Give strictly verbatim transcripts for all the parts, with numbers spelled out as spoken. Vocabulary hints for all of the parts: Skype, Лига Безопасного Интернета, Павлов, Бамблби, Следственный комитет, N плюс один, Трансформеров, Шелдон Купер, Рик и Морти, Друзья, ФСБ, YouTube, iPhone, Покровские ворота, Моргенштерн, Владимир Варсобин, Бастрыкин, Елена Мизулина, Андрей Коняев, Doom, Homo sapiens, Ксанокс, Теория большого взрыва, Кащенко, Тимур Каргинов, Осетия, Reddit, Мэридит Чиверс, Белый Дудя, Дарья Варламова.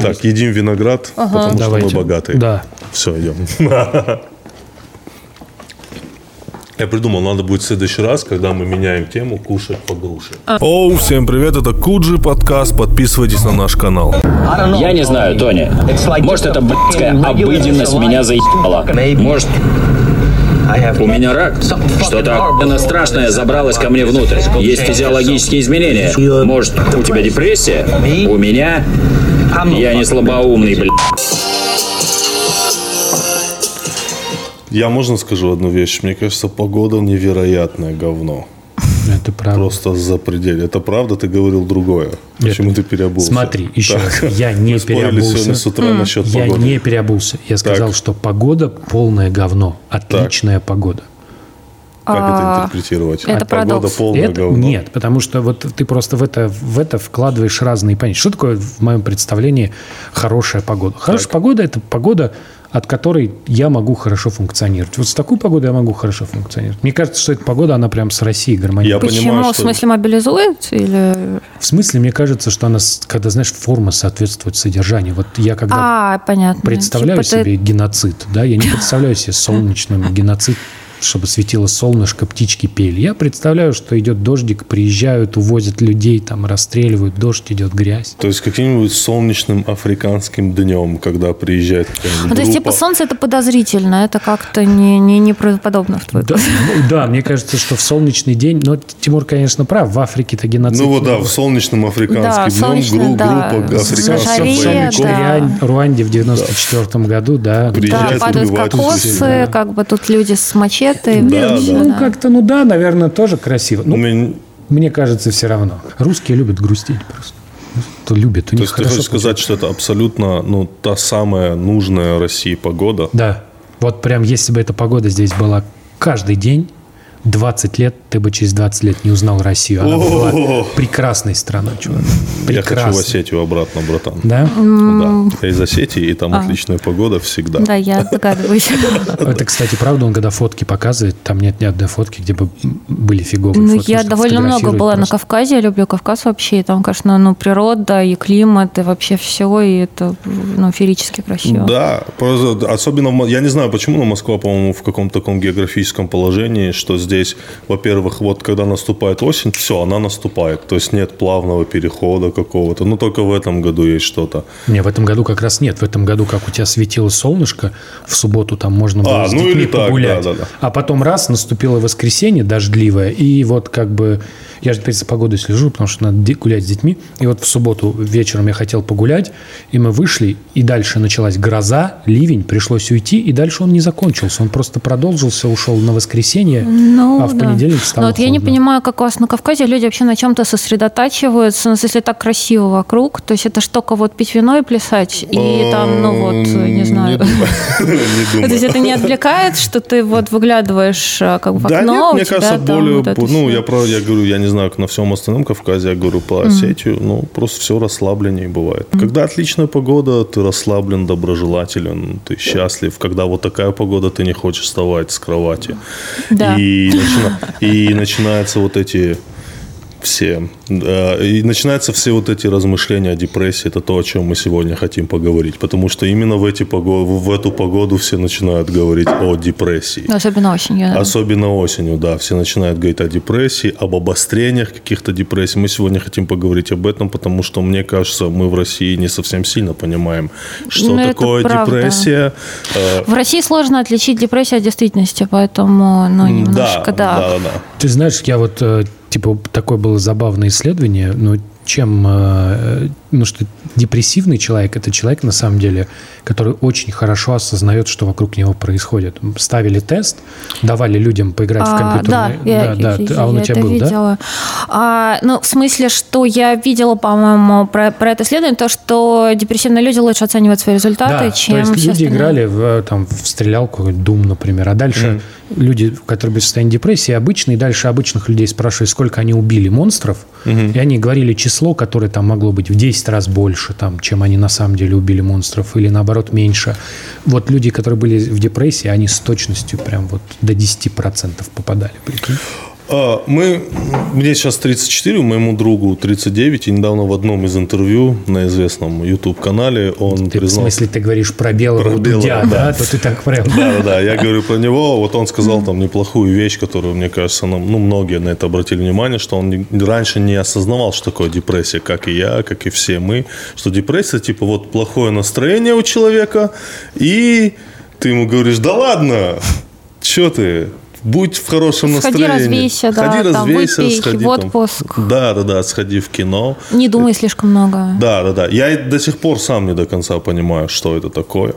Так, едим виноград, ага. потому Давайте. Что мы богатые. Да. Все, идем. Я придумал, надо будет в следующий раз, когда мы меняем тему, кушать по груши. Оу, всем привет, это Куджи подкаст, подписывайтесь на наш канал. Я не знаю, Тони, может это блядская обыденность меня заебала. Может у меня рак, что-то охуенно страшное забралось ко мне внутрь. Есть физиологические изменения. Может у тебя депрессия, у меня я не слабоумный, блядь. Я можно скажу одну вещь? Мне кажется, погода невероятное говно. Это правда. Просто запредельно. Это правда, ты говорил другое. Почему Нет. ты переобулся? Смотри, еще так. раз. Я не переобулся. Сегодня с утра mm. насчет я погоды. не переобулся. Я сказал, так. что погода полное говно. Отличная так. погода. Как а... это интерпретировать? Это а погода полное это... говно? Нет, потому что вот ты просто в это, в это вкладываешь разные понятия. Что такое в моем представлении хорошая погода? Хорошая так. погода – это погода... от которой я могу хорошо функционировать. Вот с такой погодой я могу хорошо функционировать. Мне кажется, что эта погода, она прям с Россией гармонирует. Почему? Понимаю, что... В смысле мобилизует? Или... В смысле, мне кажется, что она, когда, знаешь, форма соответствует содержанию. Вот я когда а, понятно. представляю типа себе ты... геноцид, да, я не представляю себе солнечным геноцид, чтобы светило солнышко, птички пели. Я представляю, что идет дождик, приезжают, увозят людей, там расстреливают, дождь идет, грязь. То есть каким-нибудь солнечным африканским днем, когда приезжает какая-нибудь группа. То есть типа солнце это подозрительно, это как-то не, не, не правдоподобно в твоей да, ну, да, мне кажется, что в солнечный день, но Тимур, конечно, прав, в Африке-то геноцид. Ну вот да, в солнечном африканском да, днем гру- да. группа африканских бомбиков. В Руанде в девяносто четвёртом да. году, да. Приезжают, да, падают кокосы, да. как бы тут люди с мачете. Да, да, ну, да. как-то, ну да, наверное, тоже красиво. Ну, меня... Мне кажется, все равно. Русские любят грустить просто. Кто любит, у То них есть, хорошо. Ты хочешь сказать, что это абсолютно ну, та самая нужная России погода? Да. Вот прям если бы эта погода здесь была каждый день, двадцать лет, ты бы через двадцать лет не узнал Россию. Она О-о-о-о. была прекрасной страной, чувак. Прекрасной. Я хочу в Осетию обратно, братан. Да? Mm-hmm. да. Я из Осетии, и там а. отличная погода всегда. Да, я догадываюсь. Это, кстати, правда, он когда фотки показывает, там нет ни одной фотки, где бы были фиговые фотки. Ну, я довольно много была на Кавказе, я люблю Кавказ вообще, и там, конечно, ну, природа, и климат, и вообще все, и это, ну, феерически красиво. Да, особенно, я не знаю, почему, но Москва, по-моему, в каком-то таком географическом положении, что здесь Здесь, во-первых, вот когда наступает осень, все, она наступает. То есть нет плавного перехода какого-то. Ну, только в этом году есть что-то. Не, в этом году как раз нет. В этом году, как у тебя светило солнышко, в субботу там можно было а, с ну детьми погулять. Так, да, да, да. А потом раз, наступило воскресенье дождливое. И вот как бы... Я же теперь за погодой слежу, потому что надо гулять с детьми. И вот в субботу вечером я хотел погулять, и мы вышли, и дальше началась гроза, ливень, пришлось уйти, и дальше он не закончился. Он просто продолжился, ушел на воскресенье. Ну, а в да. понедельник стало вот холодно. Я не понимаю, как у вас на Кавказе люди вообще на чем-то сосредотачиваются, но если так красиво вокруг, то есть это ж только вот пить вино и плясать, и там, ну вот, не знаю. То есть это не отвлекает, что ты вот выглядываешь как бы в окно, у тебя там... Да нет, мне кажется, более... Ну, я говорю, я не знаю, как на всем остальном Кавказе, я говорю по Осетию, ну, просто все расслабленнее бывает. Когда отличная погода, ты расслаблен, доброжелателен, ты счастлив. Когда вот такая погода, ты не хочешь вставать с кровати. Да. И, начина... и начинаются вот эти все, и начинаются все вот эти размышления о депрессии. Это то, о чем мы сегодня хотим поговорить, потому что именно в, эти погод... в эту погоду все начинают говорить о депрессии. Особенно осенью. Да. Особенно осенью, да. Все начинают говорить о депрессии, об обострениях каких-то депрессий. Мы сегодня хотим поговорить об этом, потому что, мне кажется, мы в России не совсем сильно понимаем, что Но такое депрессия. В России сложно отличить депрессию от действительности, поэтому, ну, немножко, да. да. да, да. Ты знаешь, я вот... Типа, такое было забавное исследование, но чем... Ну, что депрессивный человек – это человек, на самом деле, который очень хорошо осознает, что вокруг него происходит. Ставили тест, давали людям поиграть а, в компьютерные... Да, я, да, я, да. Я, а он я у тебя был, видела. Да? А, ну, в смысле, что я видела, по-моему, про, про это исследование, то, что депрессивные люди лучше оценивают свои результаты, да, чем... Да, то есть люди играли в, там, в стрелялку, Doom, например, а дальше mm. люди, которые в состоянии депрессии, обычные, дальше обычных людей спрашивали, сколько они убили монстров, mm-hmm. и они говорили число, которое там могло быть в десять раз больше, там, чем они на самом деле убили монстров, или наоборот меньше. Вот люди, которые были в депрессии, они с точностью прям вот до десяти процентов попадали. Мы, мне сейчас тридцать четыре, моему другу тридцать девять, и недавно в одном из интервью на известном YouTube-канале он ты, признал... В смысле, ты говоришь про Белого, про Белого Дудя, да. да? То ты так прям... Да-да-да, я говорю про него, вот он сказал там неплохую вещь, которую, мне кажется, нам, ну, многие на это обратили внимание, что он раньше не осознавал, что такое депрессия, как и я, как и все мы, что депрессия, типа, вот плохое настроение у человека, и ты ему говоришь, да ладно, чё ты... Будь в хорошем настроении. Сходи, развейся, да, Ходи, там, развейся, выпей, сходи, в отпуск. Там, да, да, да, сходи в кино. Не думай это, слишком много. Да, да, да. Я до сих пор сам не до конца понимаю, что это такое.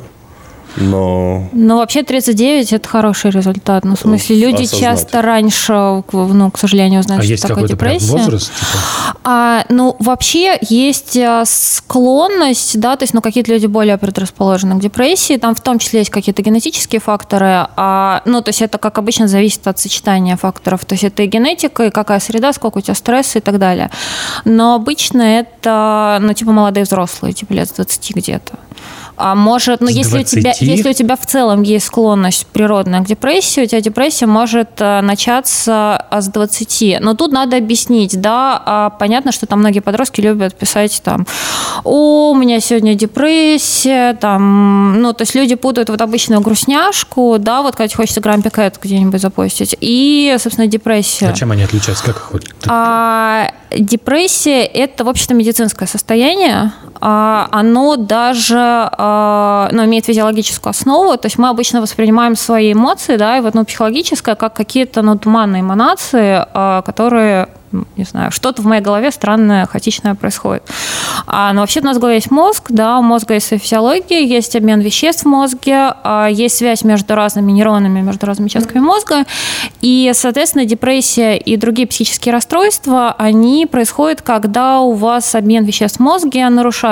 Но... Но вообще тридцать девять – это хороший результат. Ну, в смысле, люди осознать. Часто раньше, ну, к сожалению, узнают, а что такое депрессия. Возраст, типа? А ну, вообще есть склонность, да, то есть, ну, какие-то люди более предрасположены к депрессии, там в том числе есть какие-то генетические факторы, а, ну, то есть это, как обычно, зависит от сочетания факторов, то есть это и генетика, и какая среда, сколько у тебя стресса и так далее. Но обычно это, ну, типа молодые взрослые, типа лет с двадцати где-то. А может, ну, если у, тебя, если у тебя в целом есть склонность природная к депрессии, у тебя депрессия может начаться с двадцати. Но тут надо объяснить, да, понятно, что там многие подростки любят писать там, о, у меня сегодня депрессия, там, ну, то есть люди путают вот обычную грустняшку, да, вот когда тебе хочется Grumpy Cat где-нибудь запостить, и, собственно, депрессия. А чем они отличаются? Как их хоть? А, депрессия – это, в общем-то, медицинское состояние, а, оно даже... но имеет физиологическую основу, то есть мы обычно воспринимаем свои эмоции, да, и вот, ну, психологическое, как какие-то, ну, туманные эманации, которые, не знаю, что-то в моей голове странное, хаотичное происходит. А, но вообще у нас в голове есть мозг, да, у мозга есть своя физиология, есть обмен веществ в мозге, есть связь между разными нейронами, между разными участками мозга, и, соответственно, депрессия и другие психические расстройства, они происходят, когда у вас обмен веществ в мозге нарушается.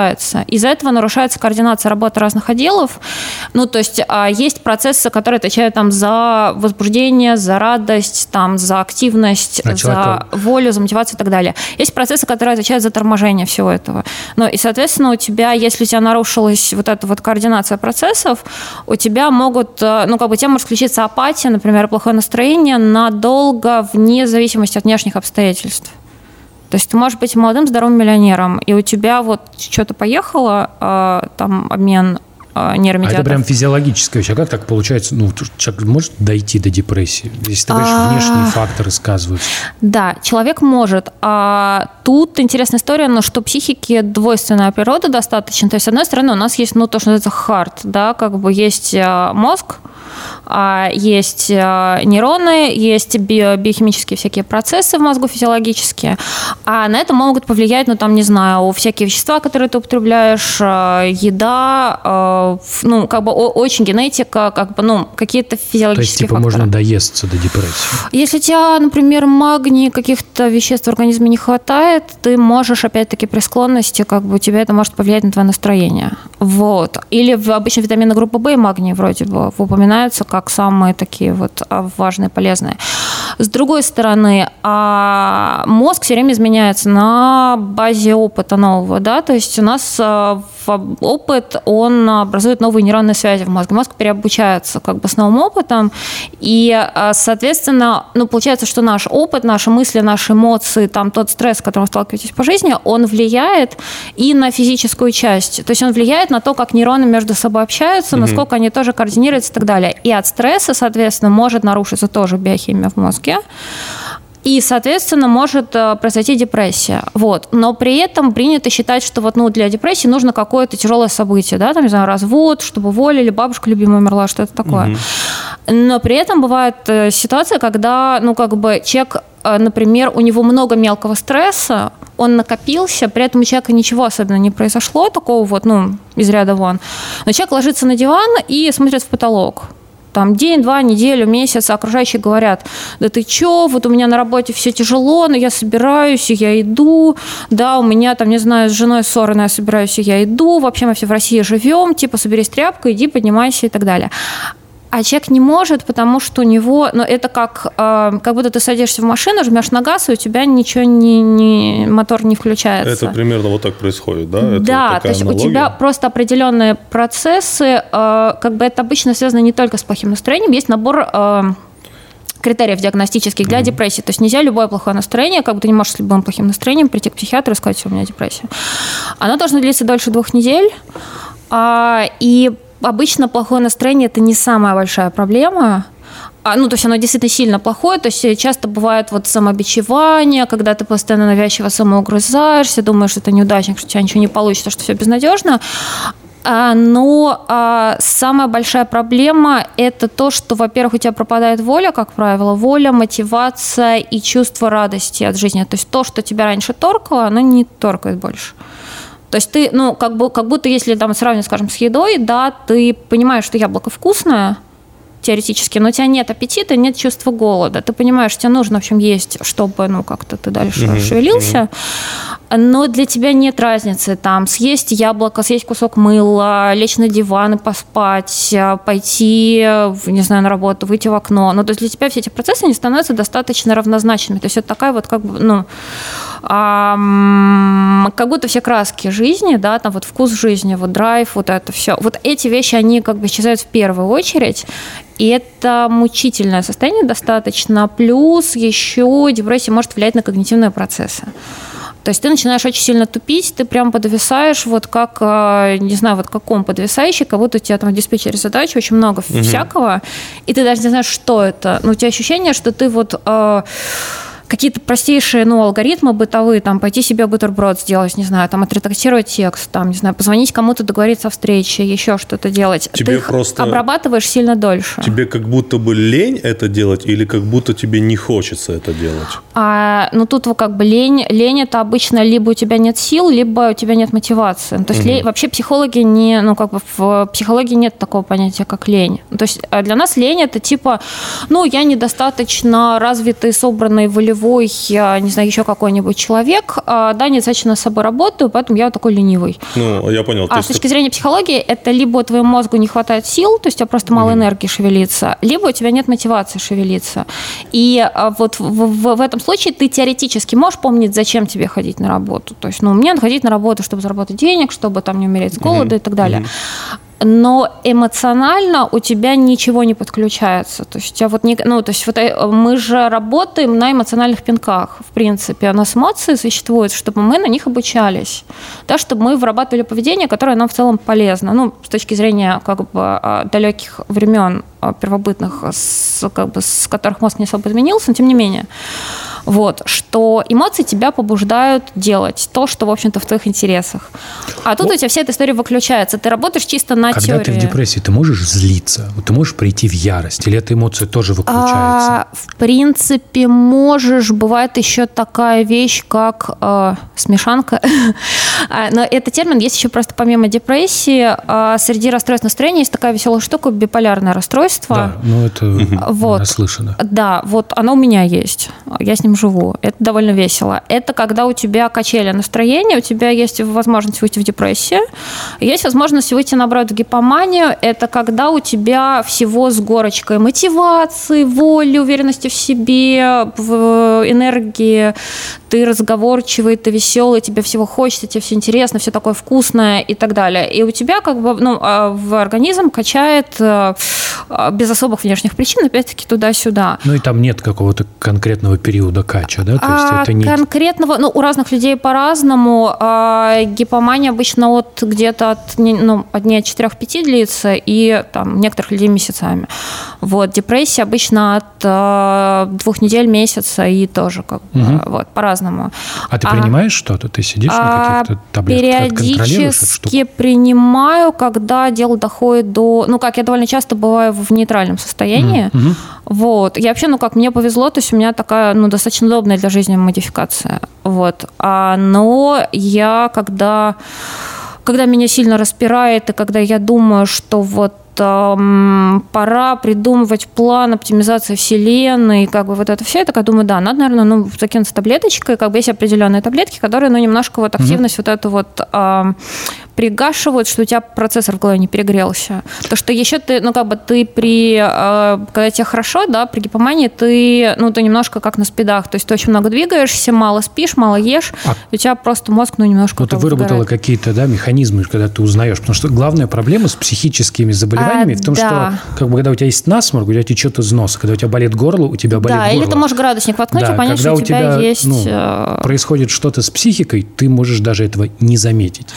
Из-за этого нарушается координация работы разных отделов, ну, то есть есть процессы, которые отвечают там за возбуждение, за радость, там, за активность, а за человека... волю, за мотивацию и так далее. Есть процессы, которые отвечают за торможение всего этого. Ну, и, соответственно, у тебя, если у тебя нарушилась вот эта вот координация процессов, у тебя могут, ну, как бы, у тебя может включиться апатия, например, плохое настроение надолго вне зависимости от внешних обстоятельств. То есть ты можешь быть молодым, здоровым миллионером, и у тебя вот что-то поехало, там, обмен нейромедиаторов. А это прям физиологическая вещь. А как так получается? Ну, человек может дойти до депрессии, если ты говоришь, внешние факторы сказываются? Да, человек может. А тут интересная история, но что психике двойственная природа достаточно. То есть, с одной стороны, у нас есть, ну, то, что называется хард, да, как бы есть мозг, есть нейроны, есть биохимические всякие процессы в мозгу физиологические, а на это могут повлиять, ну, там, не знаю, всякие вещества, которые ты употребляешь, еда, ну, как бы очень генетика, как бы, ну, какие-то физиологические факторы. То есть, типа, факторы. Можно доесться до депрессии? Если у тебя, например, магния, каких-то веществ в организме не хватает, ты можешь, опять-таки, при склонности, как бы, у тебя это может повлиять на твое настроение. Вот. Или обычно витамины группы В и магний вроде бы упоминаются как самые такие вот важные, полезные. С другой стороны, мозг все время изменяется на базе опыта нового, да, то есть у нас опыт, он образует новые нейронные связи в мозге, мозг переобучается как бы с новым опытом, и, соответственно, ну, получается, что наш опыт, наши мысли, наши эмоции, там, тот стресс, с которым вы сталкиваетесь по жизни, он влияет и на физическую часть, то есть он влияет на то, как нейроны между собой общаются, mm-hmm. насколько они тоже координируются и так далее, и от стресса, соответственно, может нарушиться тоже биохимия в мозге, и, соответственно, может произойти депрессия. Вот. Но при этом принято считать, что вот, ну, для депрессии нужно какое-то тяжелое событие, да, там, не знаю, развод, чтобы уволили, бабушка любимая умерла, что-то такое. Угу. Но при этом бывает ситуация, когда, ну, как бы человек, например, у него много мелкого стресса, он накопился, при этом у человека ничего особенно не произошло, такого вот, ну, из ряда вон. Но человек ложится на диван и смотрит в потолок. Там день, два, неделю, месяц, а окружающие говорят, да ты чё, вот у меня на работе все тяжело, но я собираюсь, и я иду, да, у меня там, не знаю, с женой ссоры, но я собираюсь, и я иду, вообще мы все в России живем, типа соберись тряпкой, иди, поднимайся и так далее. А человек не может, потому что у него, ну, это как, э, как будто ты садишься в машину, жмешь на газ, и у тебя ничего не, не мотор не включается. Это примерно вот так происходит, да? Это да, вот то есть аналогия. У тебя просто определенные процессы, э, как бы это обычно связано не только с плохим настроением, есть набор э, критериев диагностических для mm-hmm. депрессии. То есть нельзя любое плохое настроение, как бы ты не можешь с любым плохим настроением прийти к психиатру и сказать, что у меня депрессия. Оно должно длиться дольше двух недель. А, и обычно плохое настроение – это не самая большая проблема. А, ну, то есть оно действительно сильно плохое, то есть часто бывает вот самобичевание, когда ты постоянно навязчиво самоугрызаешься, думаешь, что ты неудачник, что у тебя ничего не получится, что все безнадежно. А, но а, самая большая проблема – это то, что, во-первых, у тебя пропадает воля, как правило, воля, мотивация и чувство радости от жизни. То есть то, что тебя раньше торкало, оно не торкает больше. То есть ты, ну, как, бы, как будто, если там сравнивать, скажем, с едой, да, ты понимаешь, что яблоко вкусное, теоретически, но у тебя нет аппетита, нет чувства голода. Ты понимаешь, что тебе нужно, в общем, есть, чтобы, ну, как-то ты дальше mm-hmm. шевелился, mm-hmm. но для тебя нет разницы, там, съесть яблоко, съесть кусок мыла, лечь на диван и поспать, пойти, не знаю, на работу, выйти в окно. Ну, то есть для тебя все эти процессы не становятся достаточно равнозначными. То есть это такая вот, как бы, ну, эм, как будто все краски жизни, да, там, вот вкус жизни, вот драйв, вот это все. Вот эти вещи, они как бы исчезают в первую очередь. И это мучительное состояние достаточно, плюс еще депрессия может влиять на когнитивные процессы. То есть ты начинаешь очень сильно тупить, ты прям подвисаешь, вот как, не знаю, вот как он подвисающий, как будто у тебя там в диспетчере задач очень много угу. всякого, и ты даже не знаешь, что это. Но у тебя ощущение, что ты вот... Э- какие-то простейшие, ну, алгоритмы бытовые, там, пойти себе бутерброд сделать, не знаю, там, отредактировать текст, там, не знаю, позвонить кому-то, договориться о встрече, еще что-то делать. Тебе ты просто обрабатываешь сильно дольше. Тебе как будто бы лень это делать или как будто тебе не хочется это делать? А, ну, тут как бы лень, лень это обычно либо у тебя нет сил, либо у тебя нет мотивации. То есть угу. лень, вообще психологи не, ну, как бы в психологии нет такого понятия, как лень. То есть для нас лень это типа, ну, я недостаточно развитый, собранный, волевой, я, не знаю, еще какой-нибудь человек, да, недостаточно с собой работаю, поэтому я вот такой ленивый. Ну, я понял. А с точки это... зрения психологии, это либо твоему мозгу не хватает сил, то есть у тебя просто мало mm-hmm. энергии шевелиться, либо у тебя нет мотивации шевелиться. И вот в, в, в этом случае ты теоретически можешь помнить, зачем тебе ходить на работу. То есть, ну, мне надо ходить на работу, чтобы заработать денег, чтобы там не умереть с голода mm-hmm. и так далее. Mm-hmm. Но эмоционально у тебя ничего не подключается. То есть, у тебя вот не, ну, то есть вот мы же работаем на эмоциональных пинках, в принципе. У нас эмоции существуют, чтобы мы на них обучались, да, чтобы мы вырабатывали поведение, которое нам в целом полезно. Ну, с точки зрения как бы далеких времен первобытных, с, как бы, с которых мозг не особо изменился, но тем не менее. Вот, что эмоции тебя побуждают делать то, что, в общем-то, в твоих интересах. А тут ну, у тебя вся эта история выключается. Ты работаешь чисто на когда теории. Когда ты в депрессии, ты можешь злиться? Ты можешь прийти в ярость? Или эта эмоция тоже выключается? А, в принципе, можешь. Бывает еще такая вещь, как э, смешанка. Но этот термин есть еще просто помимо депрессии. Э, среди расстройств настроения есть такая веселая штука – биполярное расстройство. Да, ну это вот, наслышано. Да, вот оно у меня есть. Я с ним живу. Это довольно весело. Это когда у тебя качели настроения, у тебя есть возможность выйти в депрессию, есть возможность выйти, наоборот, в гипоманию. Это когда у тебя всего с горочкой мотивации, воли, уверенности в себе, в энергии. Ты разговорчивый, ты веселый, тебе всего хочется, тебе все интересно, все такое вкусное и так далее. И у тебя как бы, ну, в организм качает без особых внешних причин, опять-таки, туда-сюда. Ну и там нет какого-то конкретного периода кача, да? То есть а это не... Конкретного, ну, у разных людей по-разному. А гипомания обычно от где-то от, ну, от дня четыре-пять длится, и там некоторых людей месяцами. Вот, депрессия обычно от а, двух недель, месяца, и тоже как бы, угу. вот, по-разному. А ты принимаешь а, что-то? Ты сидишь а, на каких-то таблетках? Периодически принимаю, когда дело доходит до... Ну, как, я довольно часто бываю в нейтральном состоянии. Угу. Вот. Я вообще, ну, как, мне повезло, то есть у меня такая, ну, достаточно удобная для жизни модификация. Вот. А, но я, когда, когда меня сильно распирает, и когда я думаю, что вот эм, пора придумывать план оптимизации вселенной, как бы вот это все, я такая думаю, да, надо, наверное, ну, закинуться таблеточкой, как бы есть определенные таблетки, которые, ну, немножко вот активность mm-hmm. вот эту вот... Эм, пригашивают, что у тебя процессор в голове не перегрелся. То, что еще ты, ну, как бы ты при... Э, когда тебе хорошо, да, при гипомании ты, ну, ты немножко как на спидах. То есть ты очень много двигаешься, мало спишь, мало ешь, а у тебя просто мозг, ну, немножко... Ну, ты выработала сгорает. Какие-то, да, механизмы, когда ты узнаешь. Потому что главная проблема с психическими заболеваниями заболеваниями, а, в том, да. что как бы, когда у тебя есть насморк, у тебя течет из носа, когда у тебя болит горло, у тебя болит да, горло. Да, или ты можешь градусник воткнуть да, и понять, что у тебя, тебя есть... Ну, происходит что-то с психикой, ты можешь даже этого не заметить.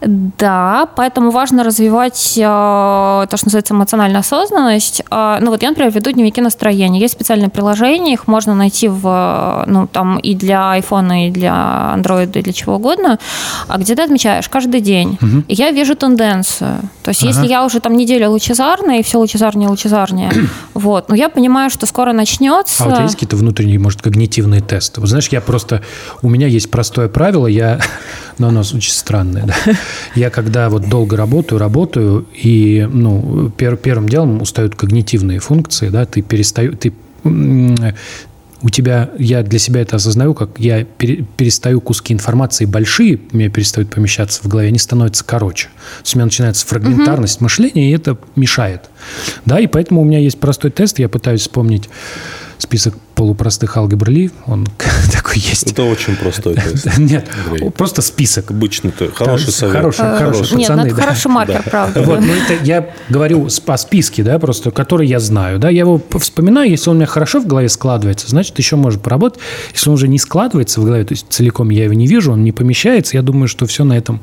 Да, поэтому важно развивать э, то, что называется эмоциональная осознанность. Э, ну вот я, например, веду дневники настроения. Есть специальные приложения, их можно найти в, ну, там, и для iPhone, и для Android, и для чего угодно, где ты отмечаешь каждый день. Угу. И я вижу тенденцию. То есть ага. если я уже там неделю лучезарная, и все лучезарнее и лучезарнее, вот, но я понимаю, что скоро начнется. А у тебя есть какие-то внутренние, может, когнитивные тесты? Вот знаешь, я просто... У меня есть простое правило, я... но оно очень странное, да. Я когда вот долго работаю, работаю, и ну, пер, первым делом устают когнитивные функции, да, ты перестаешь... Ты, у тебя, я для себя это осознаю, как я перестаю куски информации большие, у меня перестают помещаться в голове, они становятся короче. То есть у меня начинается фрагментарность uh-huh. мышления, и это мешает. Да, и поэтому у меня есть простой тест, я пытаюсь вспомнить список полупростых алгебр-ли, он такой есть. Это очень простой тест. Нет, Андрей. Просто список. Обычно ты хороший совет. Хороший, а, хороший, хороший. Нет, пацаны, надо да. хороший маркер, да. правда. Вот, ну, это я говорю по списке, да, просто, который я знаю. Да, я его вспоминаю, если он у меня хорошо в голове складывается, значит, еще может поработать. Если он уже не складывается в голове, то есть целиком я его не вижу, он не помещается, я думаю, что все на этом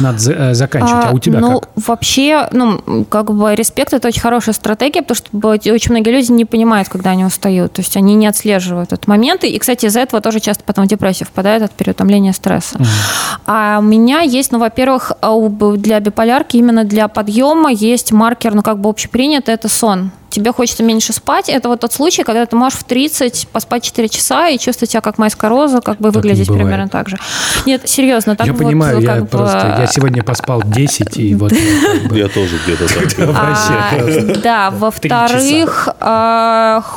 надо заканчивать. А, а у тебя ну, как? Ну, вообще, ну, как бы респект – это очень хорошая стратегия, потому что очень многие люди не понимают, когда они устают. То есть они не отслеживают этот момент. И, кстати, из-за этого тоже часто потом в депрессию впадают от переутомления стресса. Uh-huh. А у меня есть, ну, во-первых, для биполярки, именно для подъема есть маркер, ну, как бы общепринят, это сон. Тебе хочется меньше спать. Это вот тот случай, когда ты можешь в тридцать поспать четыре часа и чувствовать себя как майская роза, как бы так выглядеть примерно так же. Нет, серьезно. Так я вот, понимаю, я бы... просто... Я сегодня поспал десять, и вот... Я тоже где-то так. Да, во-вторых,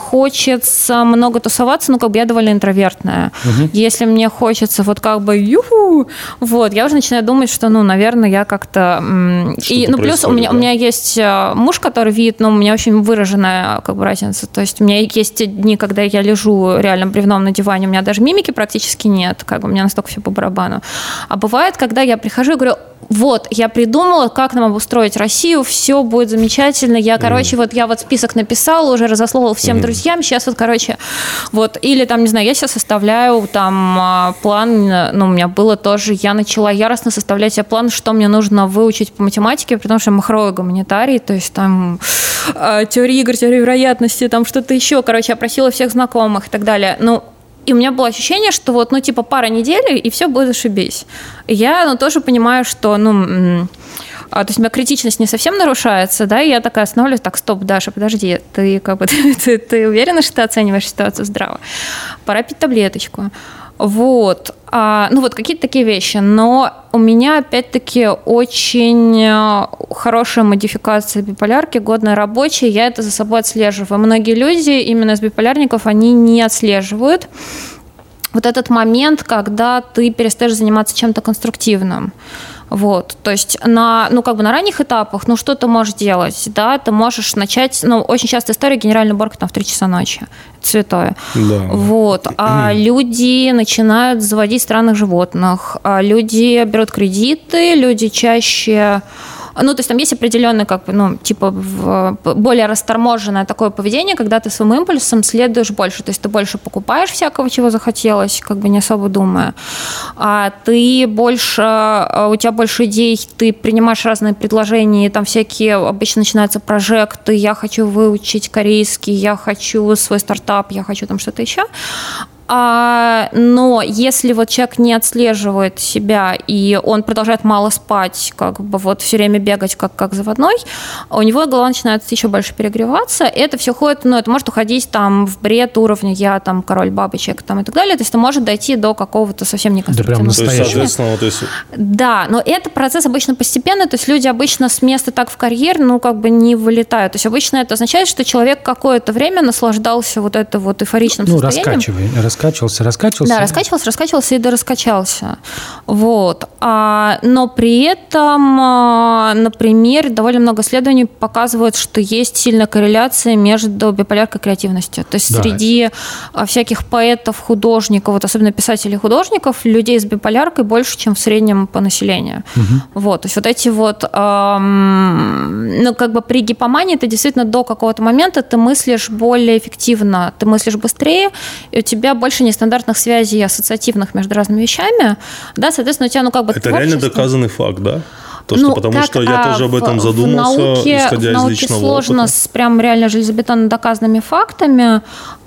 хочется много тусоваться. Ну, как бы я довольно интровертная. Если мне хочется вот как бы юху, вот, я уже начинаю думать, что, ну, наверное, я как-то... Ну, плюс у меня есть муж, который видит, но у меня очень выраженный как бы разница. То есть у меня есть дни, когда я лежу реально бревном на диване, у меня даже мимики практически нет, как бы у меня настолько все по барабану. А бывает, когда я прихожу и говорю, вот, я придумала, как нам обустроить Россию, все будет замечательно, я, короче, mm. вот я вот список написала, уже разослала всем mm. друзьям, сейчас вот, короче, вот, или там, не знаю, я сейчас составляю там план, ну, у меня было тоже, я начала яростно составлять себе план, что мне нужно выучить по математике, потому что я махровый гуманитарий, то есть там теория игр, теория вероятности, там что-то еще, короче, я просила всех знакомых и так далее, ну, и у меня было ощущение, что вот, ну, типа, пара недель, и все будет зашибись. Я, ну, тоже понимаю, что, ну, а, то есть у меня критичность не совсем нарушается, да, и я такая останавливаюсь, так, стоп, Даша, подожди, ты, как бы, ты, ты, ты уверена, что ты оцениваешь ситуацию здраво? Пора пить таблеточку. Вот, а, ну, вот какие-то такие вещи, но у меня, опять-таки, очень хорошая модификация биполярки, годная рабочая, я это за собой отслеживаю. Многие люди именно из биполярников, они не отслеживают вот этот момент, когда ты перестаешь заниматься чем-то конструктивным. Вот, то есть на, ну, как бы на ранних этапах, ну, что ты можешь делать, да, ты можешь начать, ну, очень часто история генеральной уборки там в три часа ночи, это святое, да. Вот, а люди начинают заводить странных животных, а люди берут кредиты, люди чаще... Ну, то есть там есть определенное, как бы, ну, типа, в, более расторможенное такое поведение, когда ты своим импульсом следуешь больше. То есть ты больше покупаешь всякого, чего захотелось, как бы не особо думая. А ты больше, у тебя больше идей, ты принимаешь разные предложения, там всякие, обычно начинаются прожекты, я хочу выучить корейский, я хочу свой стартап, я хочу там что-то еще. А, но если вот человек не отслеживает себя и он продолжает мало спать, как бы вот все время бегать как, как заводной, у него голова начинает еще больше перегреваться, это все ходит, ну, это может уходить там в бред уровня «я там король бабочек» там, и так далее, то есть это может дойти до какого-то совсем неконструктивного состояния. Есть... Да, но это процесс обычно постепенный, то есть люди обычно с места так в карьер, ну, как бы не вылетают, то есть обычно это означает, что человек какое-то время наслаждался вот это вот эйфоричным ну, состоянием. Раскачивай, раскачивай. раскачивался, раскачивался. Да, раскачивался, раскачивался и дораскачался. Вот. А, но при этом, например, довольно много исследований показывают, что есть сильная корреляция между биполяркой и креативностью. То есть да. среди всяких поэтов, художников, вот особенно писателей и художников, людей с биполяркой больше, чем в среднем по населению. Угу. Вот. То есть вот эти вот... Эм, ну, как бы при гипомании ты действительно до какого-то момента ты мыслишь более эффективно, ты мыслишь быстрее, и у тебя больше нестандартных связей ассоциативных между разными вещами, да, соответственно, у тебя, ну, как бы... Это творчество... реально доказанный факт, да? То, что, ну, потому так, что я а, тоже об этом задумался, в науке, исходя в науке из личного сложно опыта. С прям реально железобетонно доказанными фактами,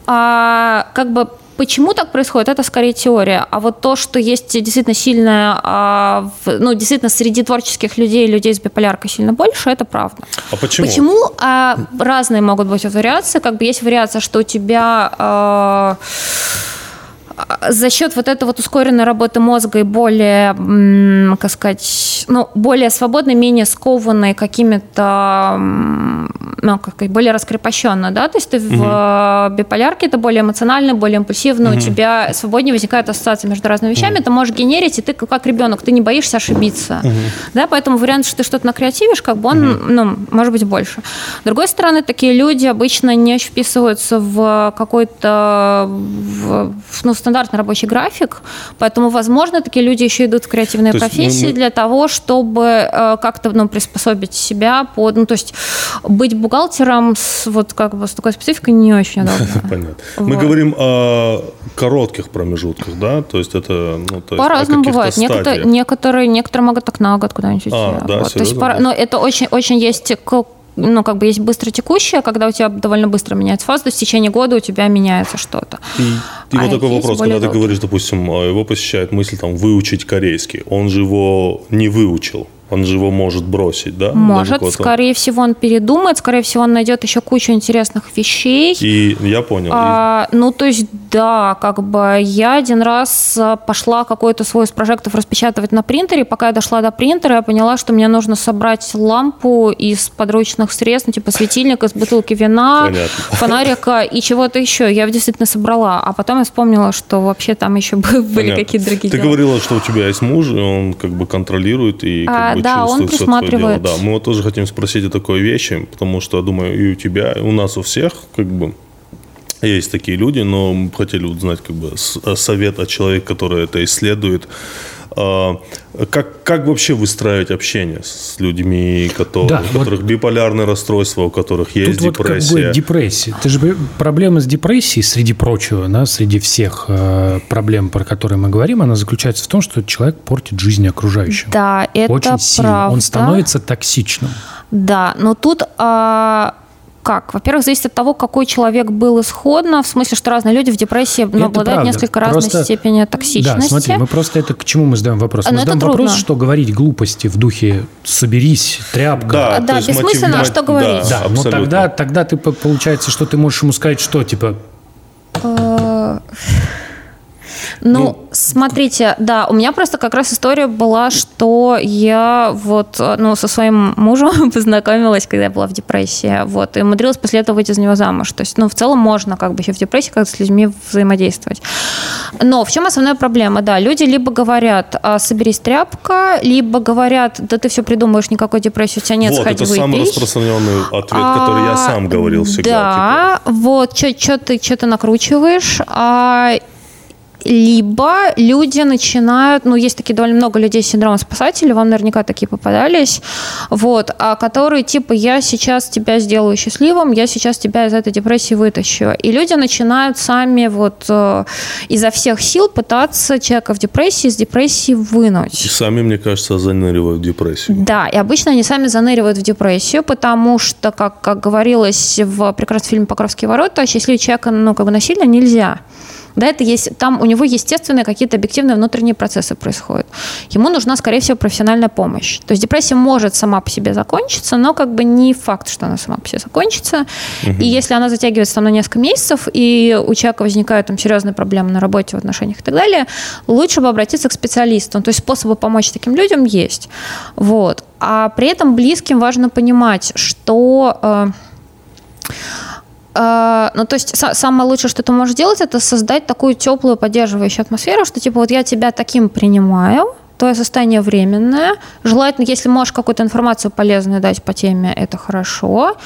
а как бы... Почему так происходит, это скорее теория. А вот то, что есть действительно сильное, ну, действительно, среди творческих людей, людей с биполяркой сильно больше, это правда. А почему? Почему а, разные могут быть вариации? Как бы есть вариация, что у тебя а, за счет вот этой вот ускоренной работы мозга и более, как сказать, ну, более свободной, менее скованной какими-то... Ну, как, более раскрепощенно, да, то есть ты угу. в биполярке, это более эмоционально, более импульсивно, угу. у тебя свободнее возникает ассоциация между разными вещами, угу. ты можешь генерить, и ты как ребенок, ты не боишься ошибиться, угу. да, поэтому вариант, что ты что-то накреативишь, как бы он, угу. ну, может быть, больше. С другой стороны, такие люди обычно не вписываются в какой-то, в, ну, стандартный рабочий график, поэтому, возможно, такие люди еще идут в креативные то профессии мы... для того, чтобы как-то, ну, приспособить себя под, ну, то есть быть буквально бухгалтером с, вот, как бы, с такой спецификой не очень удобно. Понятно. Вот. Мы говорим о коротких промежутках, да? То есть это... Ну, то по-разному бывает. Некотор- некоторые, некоторые могут так на год куда-нибудь уйти. А, да, вот. То есть, пара- но это очень, очень есть... Ну, как бы есть быстро текущее, когда у тебя довольно быстро меняется фаза, то есть в течение года у тебя меняется что-то. И, и а вот такой вопрос, когда долгий. Ты говоришь, допустим, его посещает мысль там выучить корейский, он же его не выучил. Он же его может бросить, да? Может, скорее всего, он передумает, скорее всего, он найдет еще кучу интересных вещей. И я понял. А, ну, то есть, да, как бы я один раз пошла какой-то свой из прожектов распечатывать на принтере, пока я дошла до принтера, я поняла, что мне нужно собрать лампу из подручных средств, ну, типа светильника, из бутылки вина, понятно. Фонарика и чего-то еще. Я действительно собрала, а потом я вспомнила, что вообще там еще были понятно. Какие-то другие Ты дела. Говорила, что у тебя есть муж, и он как бы контролирует и... Как а, бы Да, он присматривает. Да, мы вот тоже хотим спросить о такой вещи, потому что, я думаю, и у тебя, и у нас, у всех, как бы, есть такие люди, но мы хотели узнать, как бы, совет от человека, который это исследует. Как, как вообще выстраивать общение с людьми, которые, да, у которых вот биполярное расстройство, у которых есть тут депрессия? Тут вот как бы депрессия. Это же проблема с депрессией, среди прочего, да, среди всех проблем, про которые мы говорим, она заключается в том, что человек портит жизнь окружающим. Да, это очень сильно. Правда. Он становится токсичным. Да, но тут... А... Как? Во-первых, зависит от того, какой человек был исходно, в смысле, что разные люди в депрессии это обладают правда. Несколько разной просто... степени токсичности. Да, смотри, мы просто это к чему мы задаем вопрос? Мы Но задаем вопрос, трудно. Что говорить глупости в духе «соберись, тряпка». Да, да, бессмысленно, мотив... что говорить. Да, да, но тогда, тогда ты, получается, что ты можешь ему сказать, что типа... Ну, ну, смотрите, да, у меня просто как раз история была, что я вот, ну, со своим мужем познакомилась, когда я была в депрессии, вот, и умудрилась после этого выйти за него замуж. То есть, ну, в целом можно как бы еще в депрессии как-то с людьми взаимодействовать. Но в чем основная проблема, да, люди либо говорят, соберись, тряпка, либо говорят, да ты все придумаешь, никакой депрессии у тебя нет, вот, сходи, выпей. Вот, это самый распространенный ответ, который а, я сам говорил всегда. Да, типа. Вот, что ты, ты накручиваешь, а... Либо люди начинают, ну, есть такие довольно много людей с синдромом спасателя, вам наверняка такие попадались, вот, которые типа «я сейчас тебя сделаю счастливым, я сейчас тебя из этой депрессии вытащу». И люди начинают сами вот э, изо всех сил пытаться человека в депрессии, из депрессии вынуть. И сами, мне кажется, заныривают в депрессию. Да, и обычно они сами заныривают в депрессию, потому что, как, как говорилось в прекрасном фильме «Покровские ворота», счастливить человека, ну, как бы насильно нельзя. Да, это есть, там у него естественные какие-то объективные внутренние процессы происходят. Ему нужна, скорее всего, профессиональная помощь. То есть депрессия может сама по себе закончиться, но как бы не факт, что она сама по себе закончится. Угу. И если она затягивается там на несколько месяцев, и у человека возникают там серьезные проблемы на работе, в отношениях и так далее, лучше бы обратиться к специалисту. То есть способы помочь таким людям есть. Вот. А при этом близким важно понимать, что... Э, Ну, то есть самое лучшее, что ты можешь делать, это создать такую теплую, поддерживающую атмосферу, что типа вот я тебя таким принимаю, твое состояние временное. Желательно, если можешь какую-то информацию полезную дать по теме, это хорошо.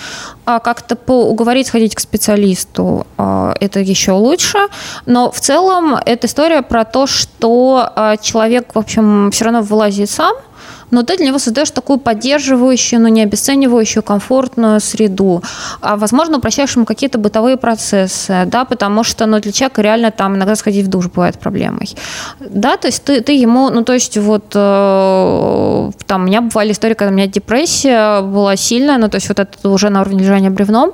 А как-то уговорить сходить к специалисту, это еще лучше. Но в целом эта история про то, что человек, в общем, все равно вылазит сам, но ты для него создаешь такую поддерживающую, но не обесценивающую, комфортную среду. А, возможно, упрощаешь ему какие-то бытовые процессы, да, потому что ну, для человека реально там иногда сходить в душ бывает проблемой. Да, то есть ты, ты ему, ну, то есть вот э, там у меня бывали истории, когда у меня депрессия была сильная, ну, то есть вот это уже на уровне лежания бревном,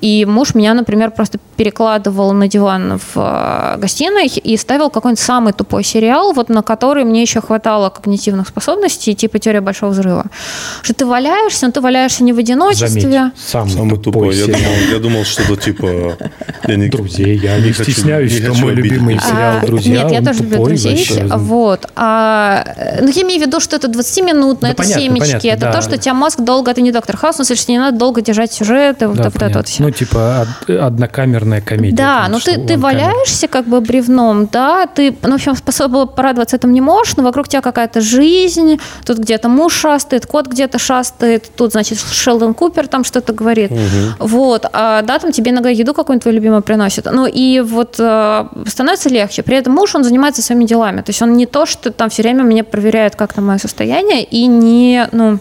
и муж меня, например, просто перекладывал на диван в э, гостиной и ставил какой-нибудь самый тупой сериал, вот на который мне еще хватало когнитивных способностей, типа «Теория большого взрыва». Что ты валяешься, но ты валяешься не в одиночестве. Заметь, самый, самый тупой. тупой я, думал, я думал, что-то типа... Я не, Друзей, я не, не стесняюсь, хочу, не что мой обидеть. Любимый сериал «Друзья». А, нет, я тоже люблю «Друзей». Вот. А, но я имею в виду, что это двадцатиминутно, да, это понятно, семечки, понятно, это да. то, что у тебя мозг долго... Это не «Доктор Хаус», но совершенно не надо долго держать сюжеты, вот, да, вот это вот все. Ну, типа однокамерная комедия. Да, но ты, ты валяешься как бы бревном, да, ты, ну, в общем, способна порадоваться этому не можешь, но вокруг тебя какая-то жизнь... Тут где-то муж шастает, кот где-то шастает, тут, значит, Шелдон Купер там что-то говорит. Угу. Вот, а, да, там тебе иногда еду какую-нибудь твою любимую приносит. Ну, и вот э, становится легче. При этом муж, он занимается своими делами. То есть он не то, что там все время меня проверяет как-то мое состояние, и не, ну...